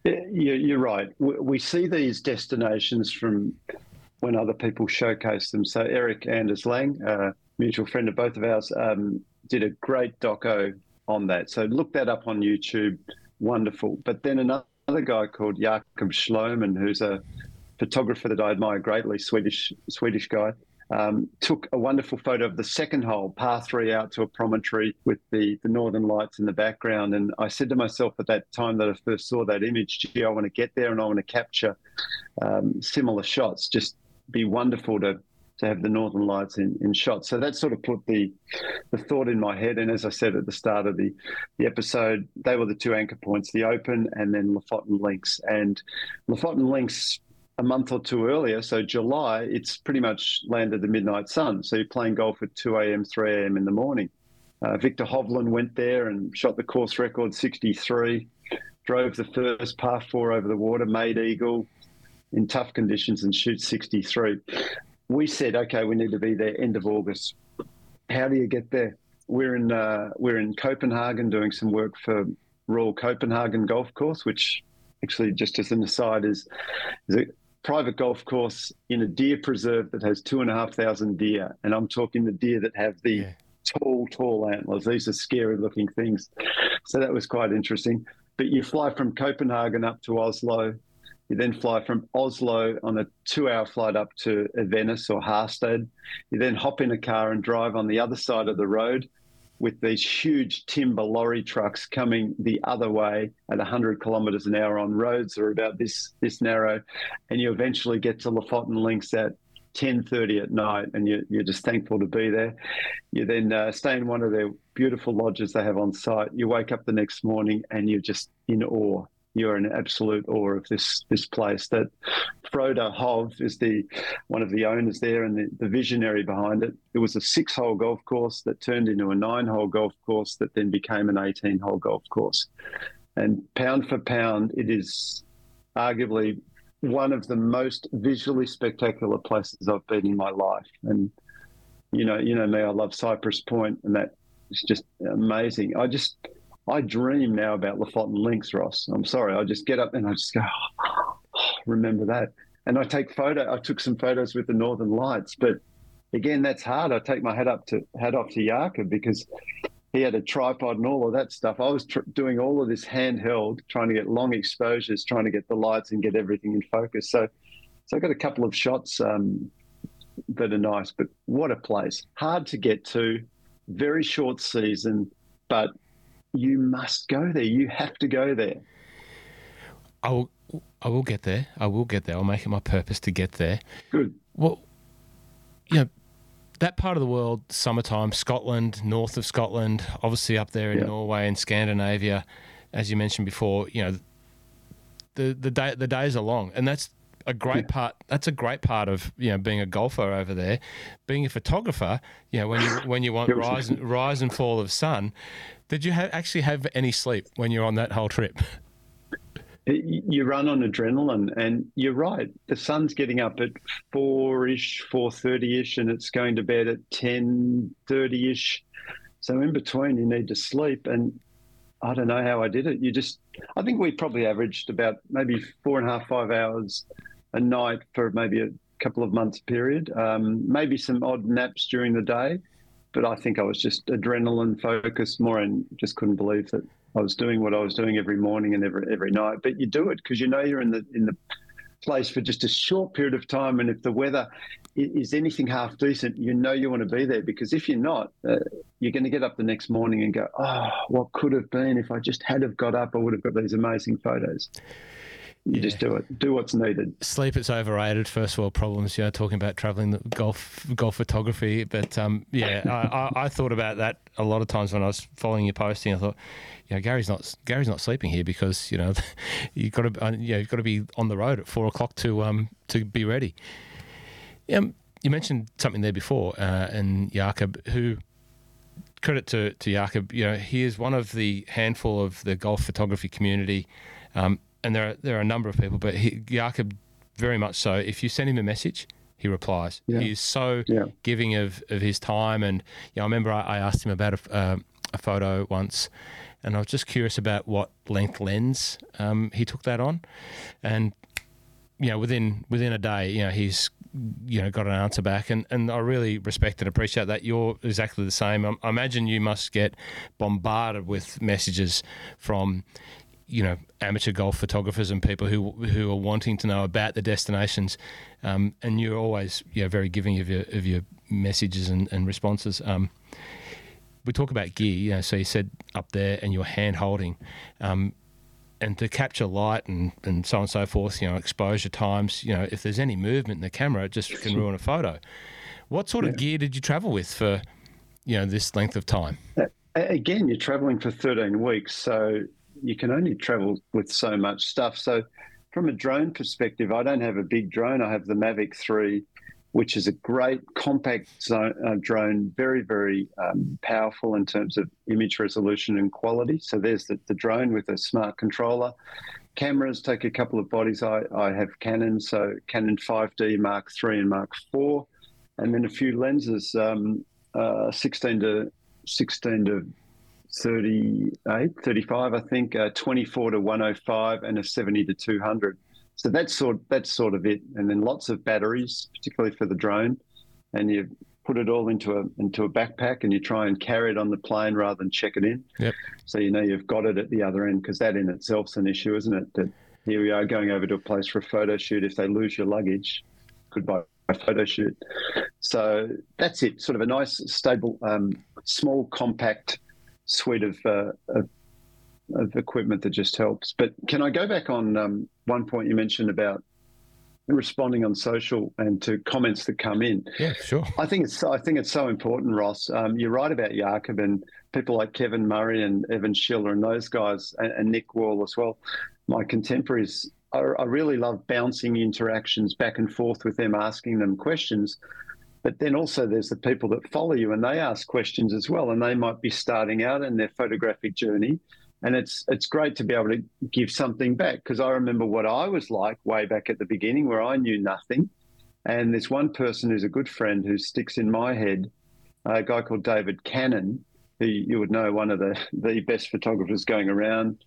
you're right. We see these destinations from when other people showcase them. So Eric Anders Lang, a mutual friend of both of ours, did a great doco on that. So look that up on YouTube. Wonderful. But then another guy called Jakob Schloman, who's a photographer that I admire greatly, Swedish guy, took a wonderful photo of the second hole, par three, out to a promontory with the Northern Lights in the background. And I said to myself at that time that I first saw that image, gee, I want to get there and I want to capture similar shots. Just be wonderful to have the Northern Lights in shots. So that sort of put the thought in my head. And as I said at the start of the episode, they were the two anchor points, the Open and then Lofoten Links. And Lofoten Links, a month or two earlier, so July, it's pretty much land of the midnight sun. So you're playing golf at 2 a.m., 3 a.m. in the morning. Victor Hovland went there and shot the course record 63, drove the first par four over the water, made eagle in tough conditions and shoots 63. We said, okay, we need to be there end of August. How do you get there? We're in Copenhagen doing some work for Royal Copenhagen Golf Course, which actually, just as an aside, is a private golf course in a deer preserve that has 2,500 deer. And I'm talking the deer that have the tall antlers. These are scary looking things. So that was quite interesting. But you fly from Copenhagen up to Oslo. You then fly from Oslo on a 2-hour flight up to Venice or Harstad. You then hop in a car and drive on the other side of the road with these huge timber lorry trucks coming the other way at 100 kilometres an hour on roads that are about this narrow, and you eventually get to Lofoten Links at 10:30 at night, and you're just thankful to be there. You then stay in one of their beautiful lodges they have on site. You wake up the next morning and you're just in awe. You're in absolute awe of this place that Frode Hov is one of the owners there and the visionary behind it. It was a 6-hole golf course that turned into a 9-hole golf course that then became an 18-hole golf course. And pound for pound, it is arguably one of the most visually spectacular places I've been in my life. And you know me, I love Cypress Point, and that is just amazing. I dream now about Lofoten Links, Ross. I'm sorry. I just get up and I just go, oh, remember that. And I take photo. I took some photos with the Northern Lights, but again, that's hard. I take my hat off to Yarka because he had a tripod and all of that stuff. I was doing all of this handheld, trying to get long exposures, trying to get the lights and get everything in focus. So I got a couple of shots that are nice, but what a place. Hard to get to, very short season, but you must go there. You have to go there. I will get there. I will get there. I'll make it my purpose to get there. Good. Well, you know, that part of the world, summertime, Scotland, north of Scotland, obviously up there in Norway and Scandinavia, as you mentioned before, you know, the days are long, and that's a great part. That's a great part of, you know, being a golfer over there, being a photographer. You know, when you want rise and fall of sun. Did you actually have any sleep when you're on that whole trip? You run on adrenaline, and you're right. The sun's getting up at 4:30ish, and it's going to bed at 10:30ish. So in between, you need to sleep, and I don't know how I did it. I think we probably averaged about maybe 4.5, 5 hours a night for maybe a couple of months period. Maybe some odd naps during the day, but I think I was just adrenaline focused more and just couldn't believe that I was doing what I was doing every morning and every night. But you do it because you know you're in the place for just a short period of time, and if the weather is anything half decent, you know you want to be there, because if you're not, you're going to get up the next morning and go, oh, what could have been? If I just had have got up, I would have got these amazing photos. Just do it. Do what's needed. Sleep is overrated. First world problems. You know, talking about traveling, golf photography. But I thought about that a lot of times when I was following your posting. I thought, you know, Gary's not sleeping here because, you know, you've got to be on the road at 4 o'clock to be ready. You mentioned something there before, and Jakob, who, credit to Jakob, you know, he is one of the handful of the golf photography community. And there are a number of people, but Jakob, very much so. If you send him a message, he replies. Yeah. He is so giving of his time. And you know, I remember I asked him about a photo once, and I was just curious about what length lens he took that on. And you know, within a day, you know, he's, you know, got an answer back, and I really respect and appreciate that. You're exactly the same. I imagine you must get bombarded with messages from, you know, amateur golf photographers and people who are wanting to know about the destinations, and you're always, you know, very giving of your messages and responses. We talk about gear, you know, so you said up there and you're hand holding, and to capture light and so on and so forth, you know, exposure times, you know, if there's any movement in the camera, it just can ruin a photo. What sort of gear did you travel with for, you know, this length of time? Again, you're traveling for 13 weeks, so you can only travel with so much stuff. So from a drone perspective, I don't have a big drone. I have the Mavic 3, which is a great compact drone, very, very powerful in terms of image resolution and quality. So there's the drone with a smart controller. Cameras take a couple of bodies. I have Canon, so Canon 5D, Mark 3 and Mark 4, and then a few lenses, 16 to 38, 35, I think, 24 to 105 and a 70 to 200. So that's sort of it. And then lots of batteries, particularly for the drone. And you put it all into a backpack and you try and carry it on the plane rather than check it in. Yep. So you know you've got it at the other end, because that in itself's an issue, isn't it? That here we are going over to a place for a photo shoot. If they lose your luggage, goodbye photo shoot. So that's it. Sort of a nice, stable, small, compact suite of equipment that just helps. But can I go back on one point you mentioned about responding on social and to comments that come in? Yeah, sure. I think it's so important, Ross. You're right about Jakob and people like Kevin Murray and Evan Schiller and those guys, and Nick Wall as well, my contemporaries. I really love bouncing interactions back and forth with them, asking them questions. But then also there's the people that follow you and they ask questions as well, and they might be starting out in their photographic journey, and it's great to be able to give something back, because I remember what I was like way back at the beginning where I knew nothing. And there's one person who's a good friend who sticks in my head, a guy called David Cannon, who you would know, one of the best photographers going around.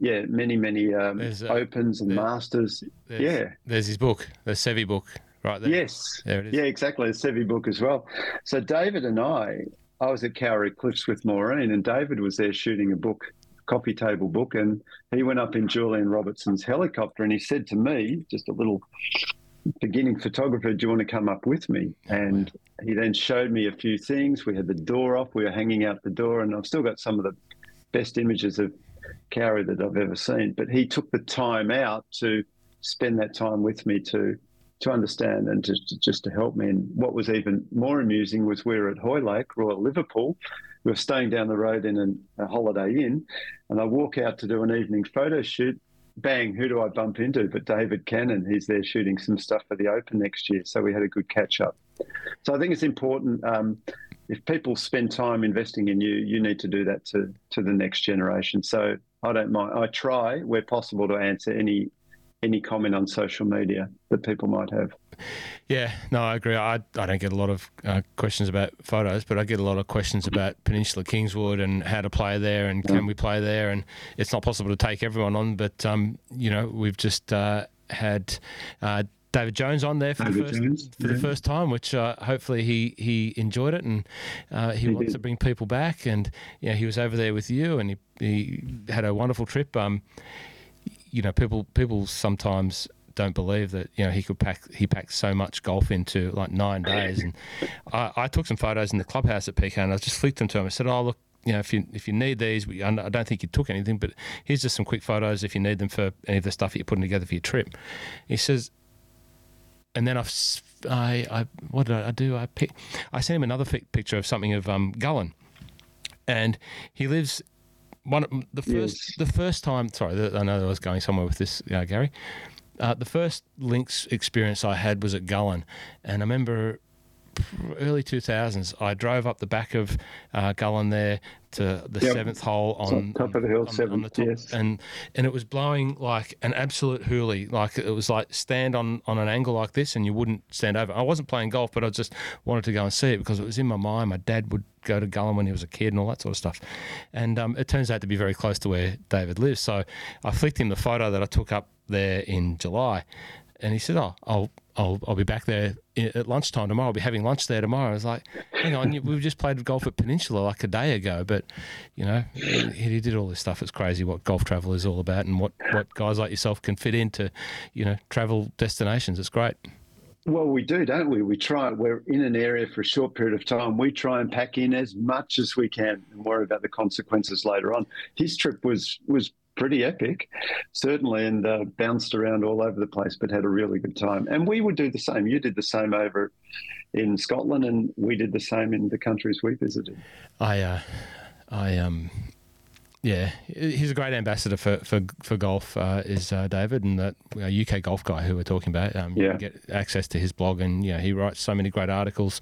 Yeah, many Opens and Masters. There's his book, the Seve book, right there. Yes, there it is. Yeah, exactly, the Seve book as well. So David and I was at Kauri Cliffs with Maureen, and David was there shooting a book, coffee table book, and he went up in Julian Robertson's helicopter, and he said to me, just a little beginning photographer, do you want to come up with me? And he then showed me a few things. We had the door off, we were hanging out the door, and I've still got some of the best images of Kauri that I've ever seen. But he took the time out to spend that time with me to understand and just to help me. And what was even more amusing was we were at Hoylake, Royal Liverpool. We were staying down the road in a Holiday Inn, and I walk out to do an evening photo shoot. Bang, who do I bump into but David Cannon? He's there shooting some stuff for the Open next year, so we had a good catch-up. So I think it's important, if people spend time investing in you, you need to do that to the next generation. So I don't mind. I try, where possible, to answer any comment on social media that people might have. Yeah, no, I agree. I don't get a lot of questions about photos, but I get a lot of questions about Peninsula Kingswood and how to play there and can we play there. And it's not possible to take everyone on, but, you know, we've just had David Jones on there for the first time, which hopefully he enjoyed it, and he wants to bring people back. And, you know, he was over there with you, and he had a wonderful trip. You know, people sometimes don't believe that, you know, he packed so much golf into like 9 days. And I took some photos in the clubhouse at PK, and I just flicked them to him. I said, oh, look, you know, if you need these, I don't think you took anything, but here's just some quick photos if you need them for any of the stuff that you're putting together for your trip. He says, and then what did I do? I sent him another picture of something of Gullane, and he lives. I know I was going somewhere with this, Gary. The first links experience I had was at Gullane, and I remember early 2000s. I drove up the back of Gullane there to the seventh hole on top of the hill, on the top, yes. And it was blowing like an absolute hoolie. Like it was like stand on an angle like this, and you wouldn't stand over. I wasn't playing golf, but I just wanted to go and see it because it was in my mind. My dad would go to Gullane when he was a kid and all that sort of stuff. And it turns out to be very close to where David lives. So I flicked him the photo that I took up there in July, and he said, oh, I'll be back there at lunchtime tomorrow. I'll be having lunch there tomorrow. I was like, hang on, we've just played golf at Peninsula like a day ago, but, you know, he did all this stuff. It's crazy what golf travel is all about and what guys like yourself can fit into, you know, travel destinations. It's great. Well, we do, don't we? We try. We're in an area for a short period of time. We try and pack in as much as we can and worry about the consequences later on. His trip was pretty epic, certainly, and bounced around all over the place, but had a really good time. And we would do the same. You did the same over in Scotland, and we did the same in the countries we visited. Yeah, he's a great ambassador for golf, is David, and that UK golf guy who we're talking about. You can get access to his blog, and yeah, he writes so many great articles.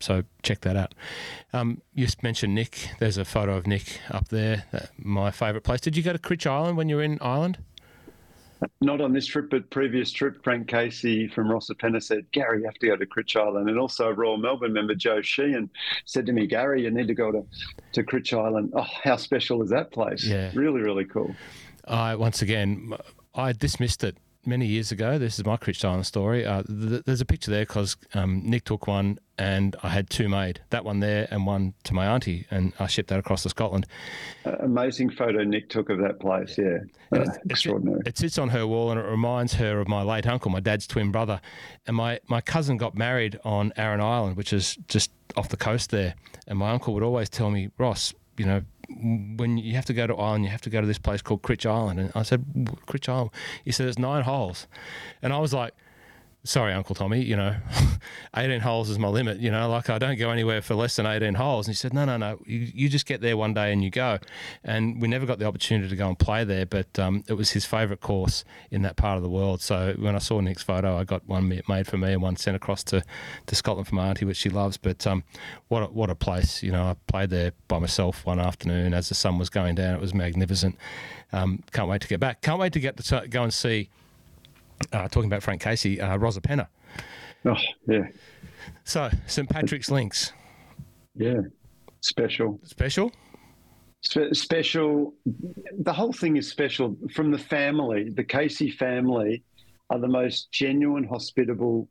So check that out. You mentioned Nick. There's a photo of Nick up there. My favourite place. Did you go to Crich Island when you were in Ireland? Not on this trip, but previous trip, Frank Casey from Rossapenna said, Gary, you have to go to Crich Island. And also Royal Melbourne member Joe Sheehan said to me, Gary, you need to go to Crich Island. Oh, how special is that place? Yeah. Really, really cool. Once again, I dismissed it many years ago. This is my Crich Island story. There's a picture there because Nick took one and I had two made, that one there and one to my auntie, and I shipped that across to Scotland. Amazing photo Nick took of that place, yeah. Extraordinary. It sits on her wall and it reminds her of my late uncle, my dad's twin brother. And my cousin got married on Arran Island, which is just off the coast there. And my uncle would always tell me, Ross, you know, when you have to go to Ireland, you have to go to this place called Crich Island. And I said, Crich Island? He said, it's 9 holes. And I was like, sorry, Uncle Tommy, you know, 18 holes is my limit, you know, like I don't go anywhere for less than 18 holes. And he said, no, you just get there one day and you go. And we never got the opportunity to go and play there, but it was his favourite course in that part of the world. So when I saw Nick's photo, I got one made for me and one sent across to Scotland for my auntie, which she loves. But what a place, you know, I played there by myself one afternoon as the sun was going down. It was magnificent. Can't wait to get back. Can't wait to get to go and see... talking about Frank Casey, Rossapenna. Oh, yeah. So, St Patrick's Links. Yeah. Special. Special. The whole thing is special. From the family, the Casey family are the most genuine, hospitable,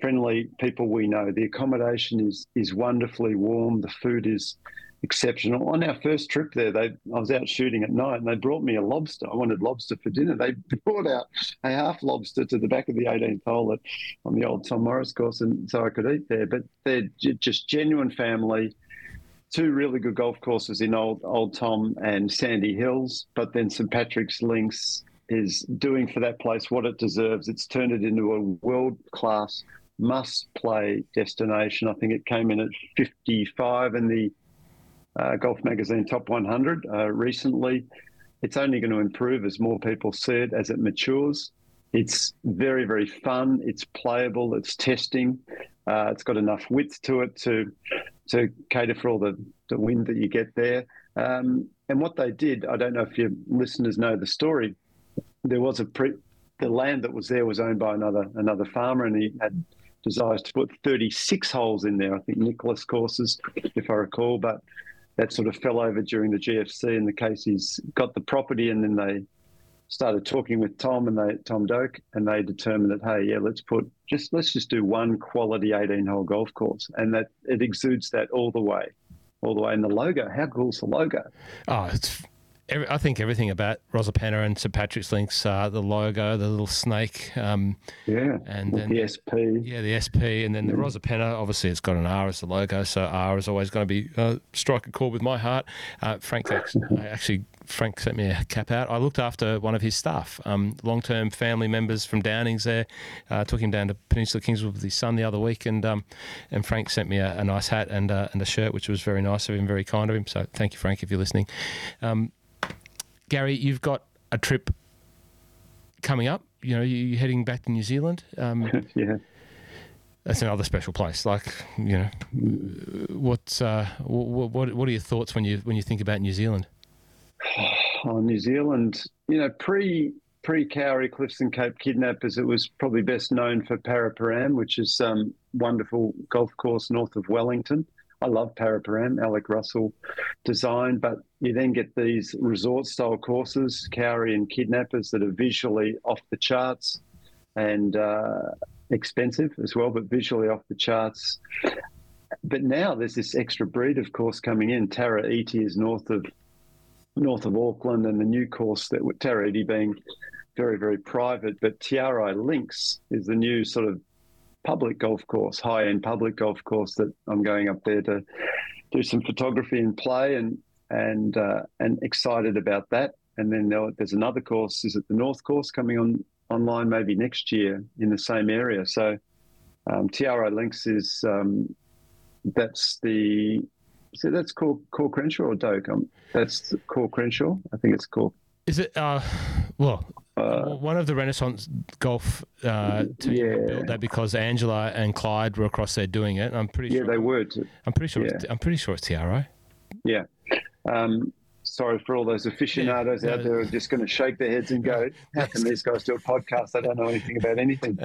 friendly people we know. The accommodation is wonderfully warm. The food is exceptional. On our first trip there, I was out shooting at night and they brought me a lobster. I wanted lobster for dinner. They brought out a half lobster to the back of the 18th hole on the old Tom Morris course, and so I could eat there. But they're just genuine family. Two really good golf courses in Old Tom and Sandy Hills, but then St Patrick's Links is doing for that place what it deserves. It's turned it into a world-class must-play destination. I think it came in at 55 in the Golf Magazine Top 100 recently. It's only going to improve as more people see it, as it matures. It's very, very fun. It's playable. It's testing. It's got enough width to it to cater for all the wind that you get there. And what they did, I don't know if your listeners know the story, there was the land that was there was owned by another farmer, and he had desires to put 36 holes in there, I think Nicholas courses, if I recall, but that sort of fell over during the GFC, and the Casey's got the property, and then they started talking with Tom Doak, and they determined that, hey, yeah, let's just do one quality 18-hole golf course, and that it exudes that all the way. And the logo, how cool's the logo? Oh, I think everything about Rosapena and St Patrick's Links, the logo, the little snake, and then the SP, and then the Rosapena. Obviously, it's got an R as the logo, so R is always going to be strike a chord with my heart. Frank sent me a cap out. I looked after one of his staff, long-term family members from Downing's there. Took him down to Peninsula Kingswood with his son the other week, and Frank sent me a nice hat and a shirt, which was very nice of him, very kind of him. So thank you, Frank, if you're listening. Gary, you've got a trip coming up. You know, you're heading back to New Zealand. Yeah. That's another special place. Like, you know, what are your thoughts when you think about New Zealand? Oh, New Zealand, you know, pre Kauri Cliffs and Cape Kidnappers, it was probably best known for Paraparam, which is wonderful golf course north of Wellington. I love Paraparam, Alec Russell design, but you then get these resort-style courses, Kauri and Kidnappers, that are visually off the charts and expensive as well, but visually off the charts. But now there's this extra breed of course coming in. Tara Iti is north of Auckland, and the new course that Tara Iti being very, very private, but Tiarai Links is the new sort of public golf course, high-end public golf course that I'm going up there to do some photography and play, and excited about that. And then there's another course, is it the North Course, coming online maybe next year in the same area. So Tiarai Links is that's Core Crenshaw or Doak? That's Core Crenshaw. I think it's Core. Is it? One of the Renaissance golf team built that because Angela and Clyde were across there doing it. I'm pretty sure. Yeah, they were. I'm pretty sure. Yeah. I'm pretty sure it's Tiarai. Yeah. Sorry for all those aficionados out there who are just going to shake their heads and go, how can these guys do a podcast? I don't know anything about anything.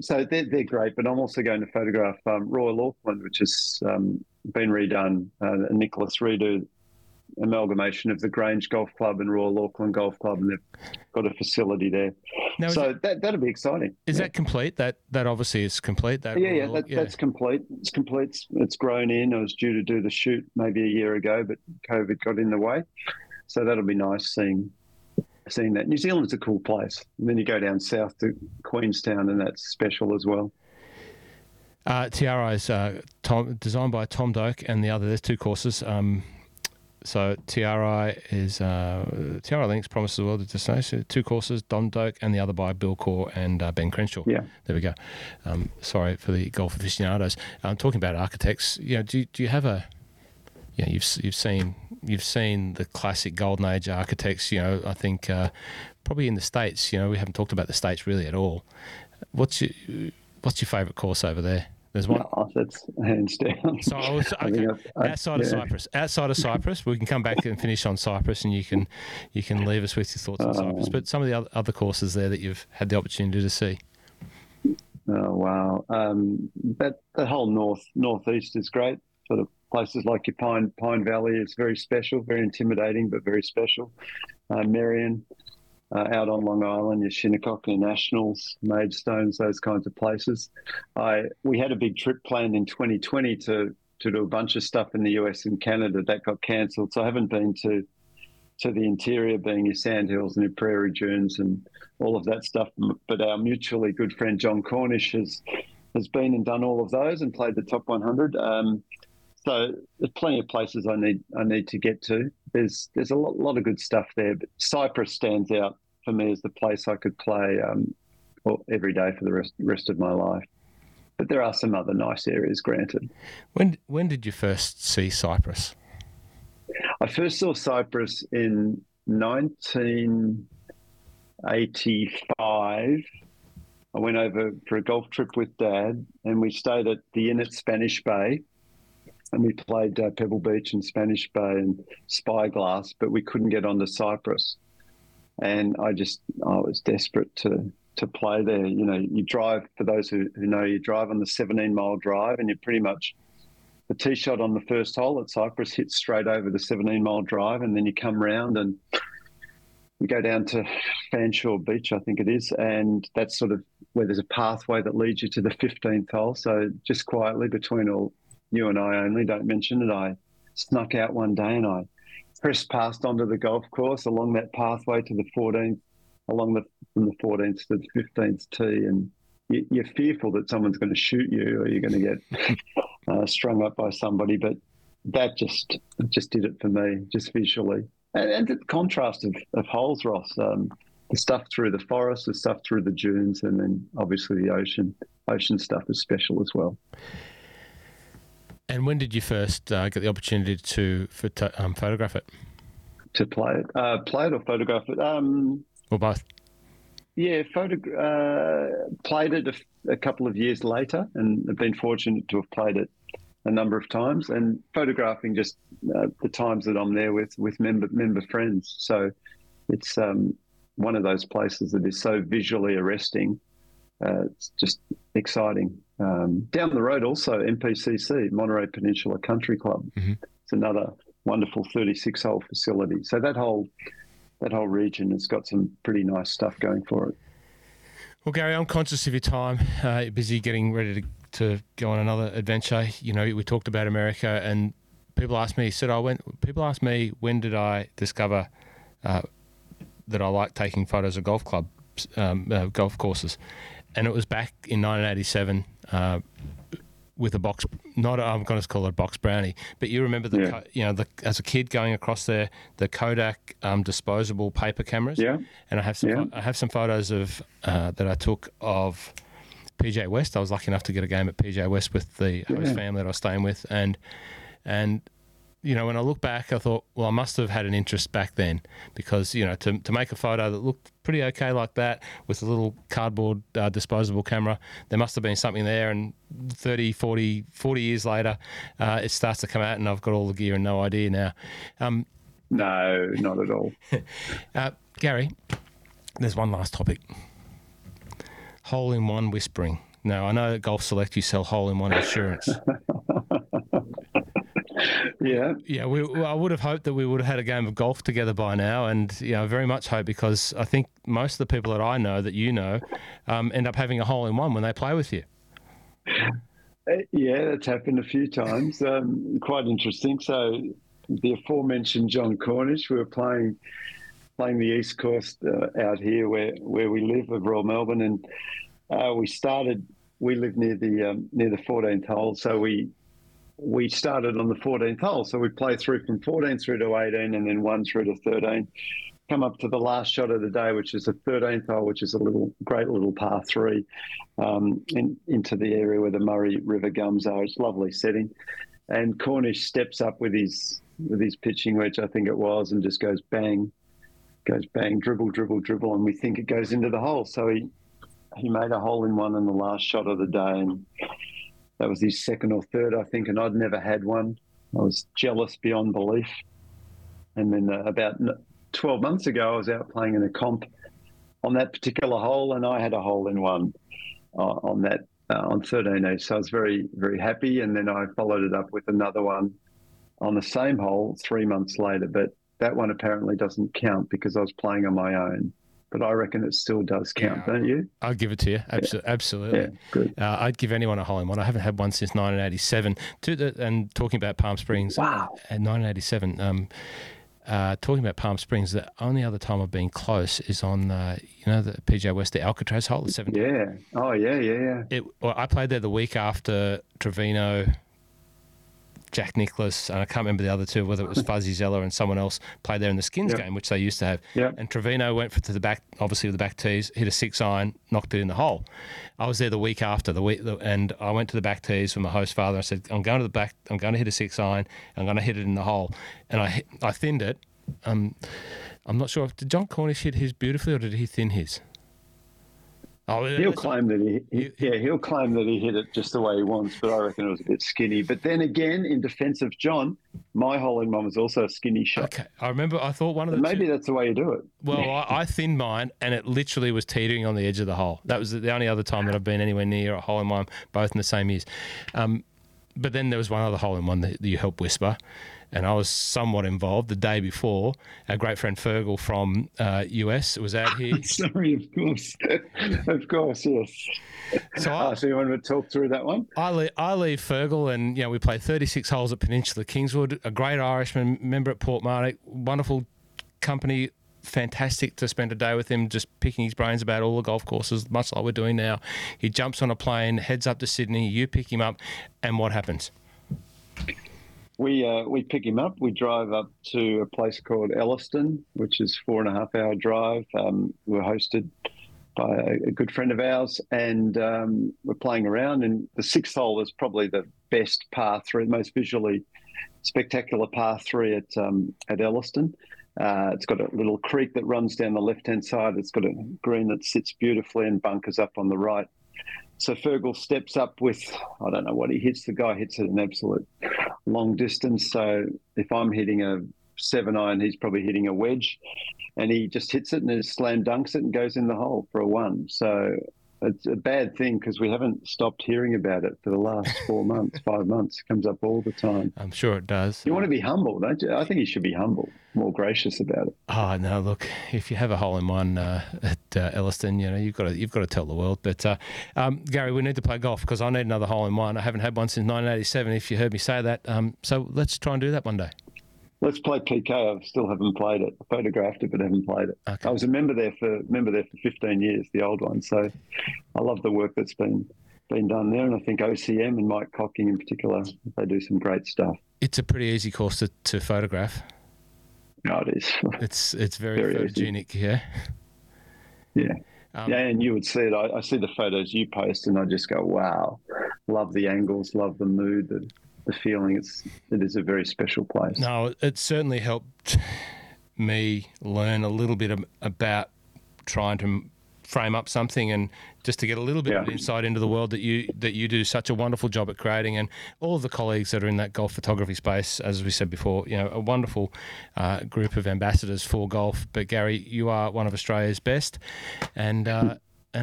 So they're great, but I'm also going to photograph Royal Auckland, which has been redone, Nicholas redo amalgamation of the Grange Golf Club and Royal Auckland Golf Club, and they've got a facility there. Now, so that'll be exciting. Is that complete? That obviously is complete. That's complete. It's complete. It's grown in. I was due to do the shoot maybe a year ago, but COVID got in the way. So that'll be nice seeing that. New Zealand's a cool place. And then you go down south to Queenstown, and that's special as well. Tiarai is designed by Tom Doak, and the other, there's two courses. So Tiarai is Tiarai Links promises the world a destination. Two courses, Don Doak, and the other by Bill Corr and Ben Crenshaw. Yeah, there we go. Sorry for the golf aficionados. Talking about architects, you know, do you have a? Yeah, you've seen the classic golden age architects. You know, I think probably in the States. You know, we haven't talked about the States really at all. What's your favourite course over there? There's one. No, that's hands down. So outside of Cyprus. Outside of Cyprus, we can come back and finish on Cyprus, and you can leave us with your thoughts on Cyprus. But some of the other courses there that you've had the opportunity to see. Oh wow! That the whole northeast is great. sort of places like your Pine Valley. It's very special, very intimidating, but very special. Marion, out on Long Island, your Shinnecock, your Nationals, Maidstones, those kinds of places. We had a big trip planned in 2020 to do a bunch of stuff in the US and Canada. That got cancelled, so I haven't been to the interior, being your sandhills and your prairie dunes and all of that stuff. But our mutually good friend John Cornish has been and done all of those and played the top 100. So there's plenty of places I need to get to. There's a lot of good stuff there, but Cyprus stands out for me as the place I could play every day for the rest of my life. But there are some other nice areas, granted. When did you first see Cyprus? I first saw Cyprus in 1985. I went over for a golf trip with Dad, and we stayed at the inn at Spanish Bay. And we played Pebble Beach and Spanish Bay and Spyglass, but we couldn't get onto Cyprus. And I was desperate to play there. You know, you drive, for those who know, you drive on the 17-mile drive, and you're pretty much the tee shot on the first hole at Cyprus hits straight over the 17-mile drive, and then you come round and you go down to Fanshawe Beach, I think it is, and that's sort of where there's a pathway that leads you to the 15th hole. So just quietly between all... you and I only, don't mention it, I snuck out one day and I trespassed onto the golf course along that pathway to the 14th, from the 14th to the 15th tee, and you're fearful that someone's going to shoot you or you're going to get strung up by somebody, but that just did it for me, just visually. And the contrast of holes, Ross, the stuff through the forest, the stuff through the dunes, and then obviously the ocean. Ocean stuff is special as well. And when did you first get the opportunity to photograph it? To play it or photograph it? Or both? Yeah, played it a couple of years later, and I've been fortunate to have played it a number of times. And photographing just the times that I'm there with member friends. So it's one of those places that is so visually arresting. It's just exciting. Down the road also, MPCC, Monterey Peninsula Country Club. Mm-hmm. It's another wonderful 36-hole facility. So that whole region has got some pretty nice stuff going for it. Well, Gary, I'm conscious of your time. You're busy getting ready to go on another adventure. You know, we talked about America, and people ask me when did I discover that I like taking photos of golf courses. And it was back in 1987 with a box. I'm going to call it a box brownie, but you remember as a kid going across there, the Kodak disposable paper cameras. Yeah. And I have some photos of that I took of PJ West. I was lucky enough to get a game at PJ West with the host family that I was staying with, and you know, when I look back, I thought, well, I must have had an interest back then, because, you know, to make a photo that looked pretty okay like that with a little cardboard disposable camera, there must have been something there. And 40 years later, it starts to come out, and I've got all the gear and no idea now. No, not at all. Gary, there's one last topic. Hole-in-one whispering. Now, I know at Golf Select you sell hole-in-one insurance. Yeah. I would have hoped that we would have had a game of golf together by now, and you know, very much hope, because I think most of the people that I know that you know end up having a hole in one when they play with you. Yeah, that's happened a few times. Quite interesting. So the aforementioned John Cornish, we were playing the East Coast out here where we live of Royal Melbourne, and we live near the 14th hole, so we started on the 14th hole, so we play through from 14 through to 18, and then 1 through to 13. Come up to the last shot of the day, which is the 13th hole, which is a great little par three, into the area where the Murray River gums are. It's a lovely setting, and Cornish steps up with his pitching wedge, I think it was, and just goes bang, dribble, dribble, dribble, and we think it goes into the hole. So he made a hole in one on the last shot of the day, and that was his second or third, I think, and I'd never had one. I was jealous beyond belief. And then about 12 months ago, I was out playing in a comp on that particular hole, and I had a hole in one on that on 13-8. So I was very, very happy. And then I followed it up with another one on the same hole 3 months later. But that one apparently doesn't count because I was playing on my own. But I reckon it still does count, don't you? I'll give it to you. Absolutely. Yeah, good. I'd give anyone a hole-in-one. I haven't had one since 1987. And talking about Palm Springs, wow. At 1987, talking about Palm Springs, the only other time I've been close is on, the PGA West, the Alcatraz hole, the 17. Yeah. Oh, yeah. I played there the week after Trevino, Jack Nicklaus, and I can't remember the other two, whether it was Fuzzy Zeller and someone else played there in the Skins game, which they used to have. Yep. And Trevino went to the back, obviously with the back tees, hit a 6-iron, knocked it in the hole. I was there the week after, and I went to the back tees with my host father. I said, I'm going to the back, I'm going to hit a 6-iron, I'm going to hit it in the hole. And I thinned it. I'm not sure, did John Cornish hit his beautifully or did he thin his? Oh, he'll claim that he hit it just the way he wants, but I reckon it was a bit skinny. But then again, in defence of John, my hole-in-one was also a skinny shot. Okay, I remember. I thought one of the maybe that's the way you do it. Well, I thinned mine, and it literally was teetering on the edge of the hole. That was the only other time that I've been anywhere near a hole-in-one, both in the same years. But then there was one other hole-in-one that you helped whisper, and I was somewhat involved the day before. Our great friend Fergal from US was out here. Sorry, of course. Of course, yes. So you want to talk through that one? I leave Fergal and, we played 36 holes at Peninsula Kingswood, a great Irishman, member at Port Marnock, wonderful company, fantastic to spend a day with him, just picking his brains about all the golf courses, much like we're doing now. He jumps on a plane, heads up to Sydney, you pick him up, and what happens? We pick him up. We drive up to a place called Elliston, which is 4.5 hour drive. We're hosted by a good friend of ours, and we're playing around. And the sixth hole is probably the best par three, most visually spectacular par three at Elliston. It's got a little creek that runs down the left-hand side. It's got a green that sits beautifully and bunkers up on the right. So Fergal steps up with, I don't know what he hits. The guy hits it an absolute long distance. So if I'm hitting a 7-iron, he's probably hitting a wedge. And he just hits it and then slam dunks it and goes in the hole for a one. So it's a bad thing because we haven't stopped hearing about it for the last 4 months, 5 months. It comes up all the time. I'm sure it does. You want to be humble, don't you? I think you should be humble, more gracious about it. Oh, no, look, if you have a hole-in-one at Elliston, you've got to tell the world. But, Gary, we need to play golf because I need another hole-in-one. I haven't had one since 1987, if you heard me say that. So let's try and do that one day. Let's play PK. I still haven't played it. I photographed it, but haven't played it. Okay. I was a member there for 15 years, the old one. So I love the work that's been done there. And I think OCM and Mike Cocking in particular, they do some great stuff. It's a pretty easy course to photograph. No, it is. It's very photogenic, easy. Yeah. Yeah. And you would see it. I see the photos you post and I just go, wow, love the angles, love the mood, the feeling. It is a very special place. No, it certainly helped me learn a little bit about trying to frame up something and just to get a little bit of insight into the world that you do such a wonderful job at creating, and all of the colleagues that are in that golf photography space, as we said before, a wonderful group of ambassadors for golf. But Gary, you are one of Australia's best, and I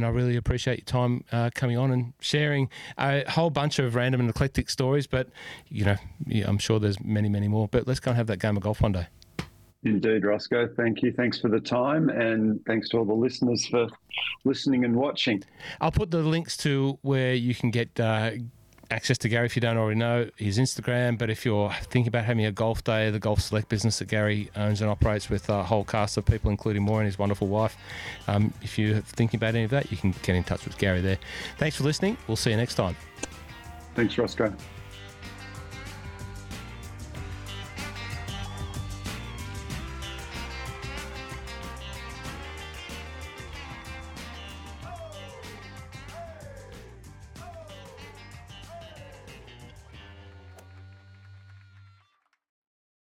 really appreciate your time coming on and sharing a whole bunch of random and eclectic stories. But, I'm sure there's many, many more. But let's go and have that game of golf one day. Indeed, Roscoe. Thank you. Thanks for the time. And thanks to all the listeners for listening and watching. I'll put the links to where you can get access to Gary if you don't already know, his Instagram. But if you're thinking about having a golf day, the Golf Select business that Gary owns and operates with a whole cast of people, including Maureen and his wonderful wife. If you're thinking about any of that, you can get in touch with Gary there. Thanks for listening. We'll see you next time. Thanks, Roscoe.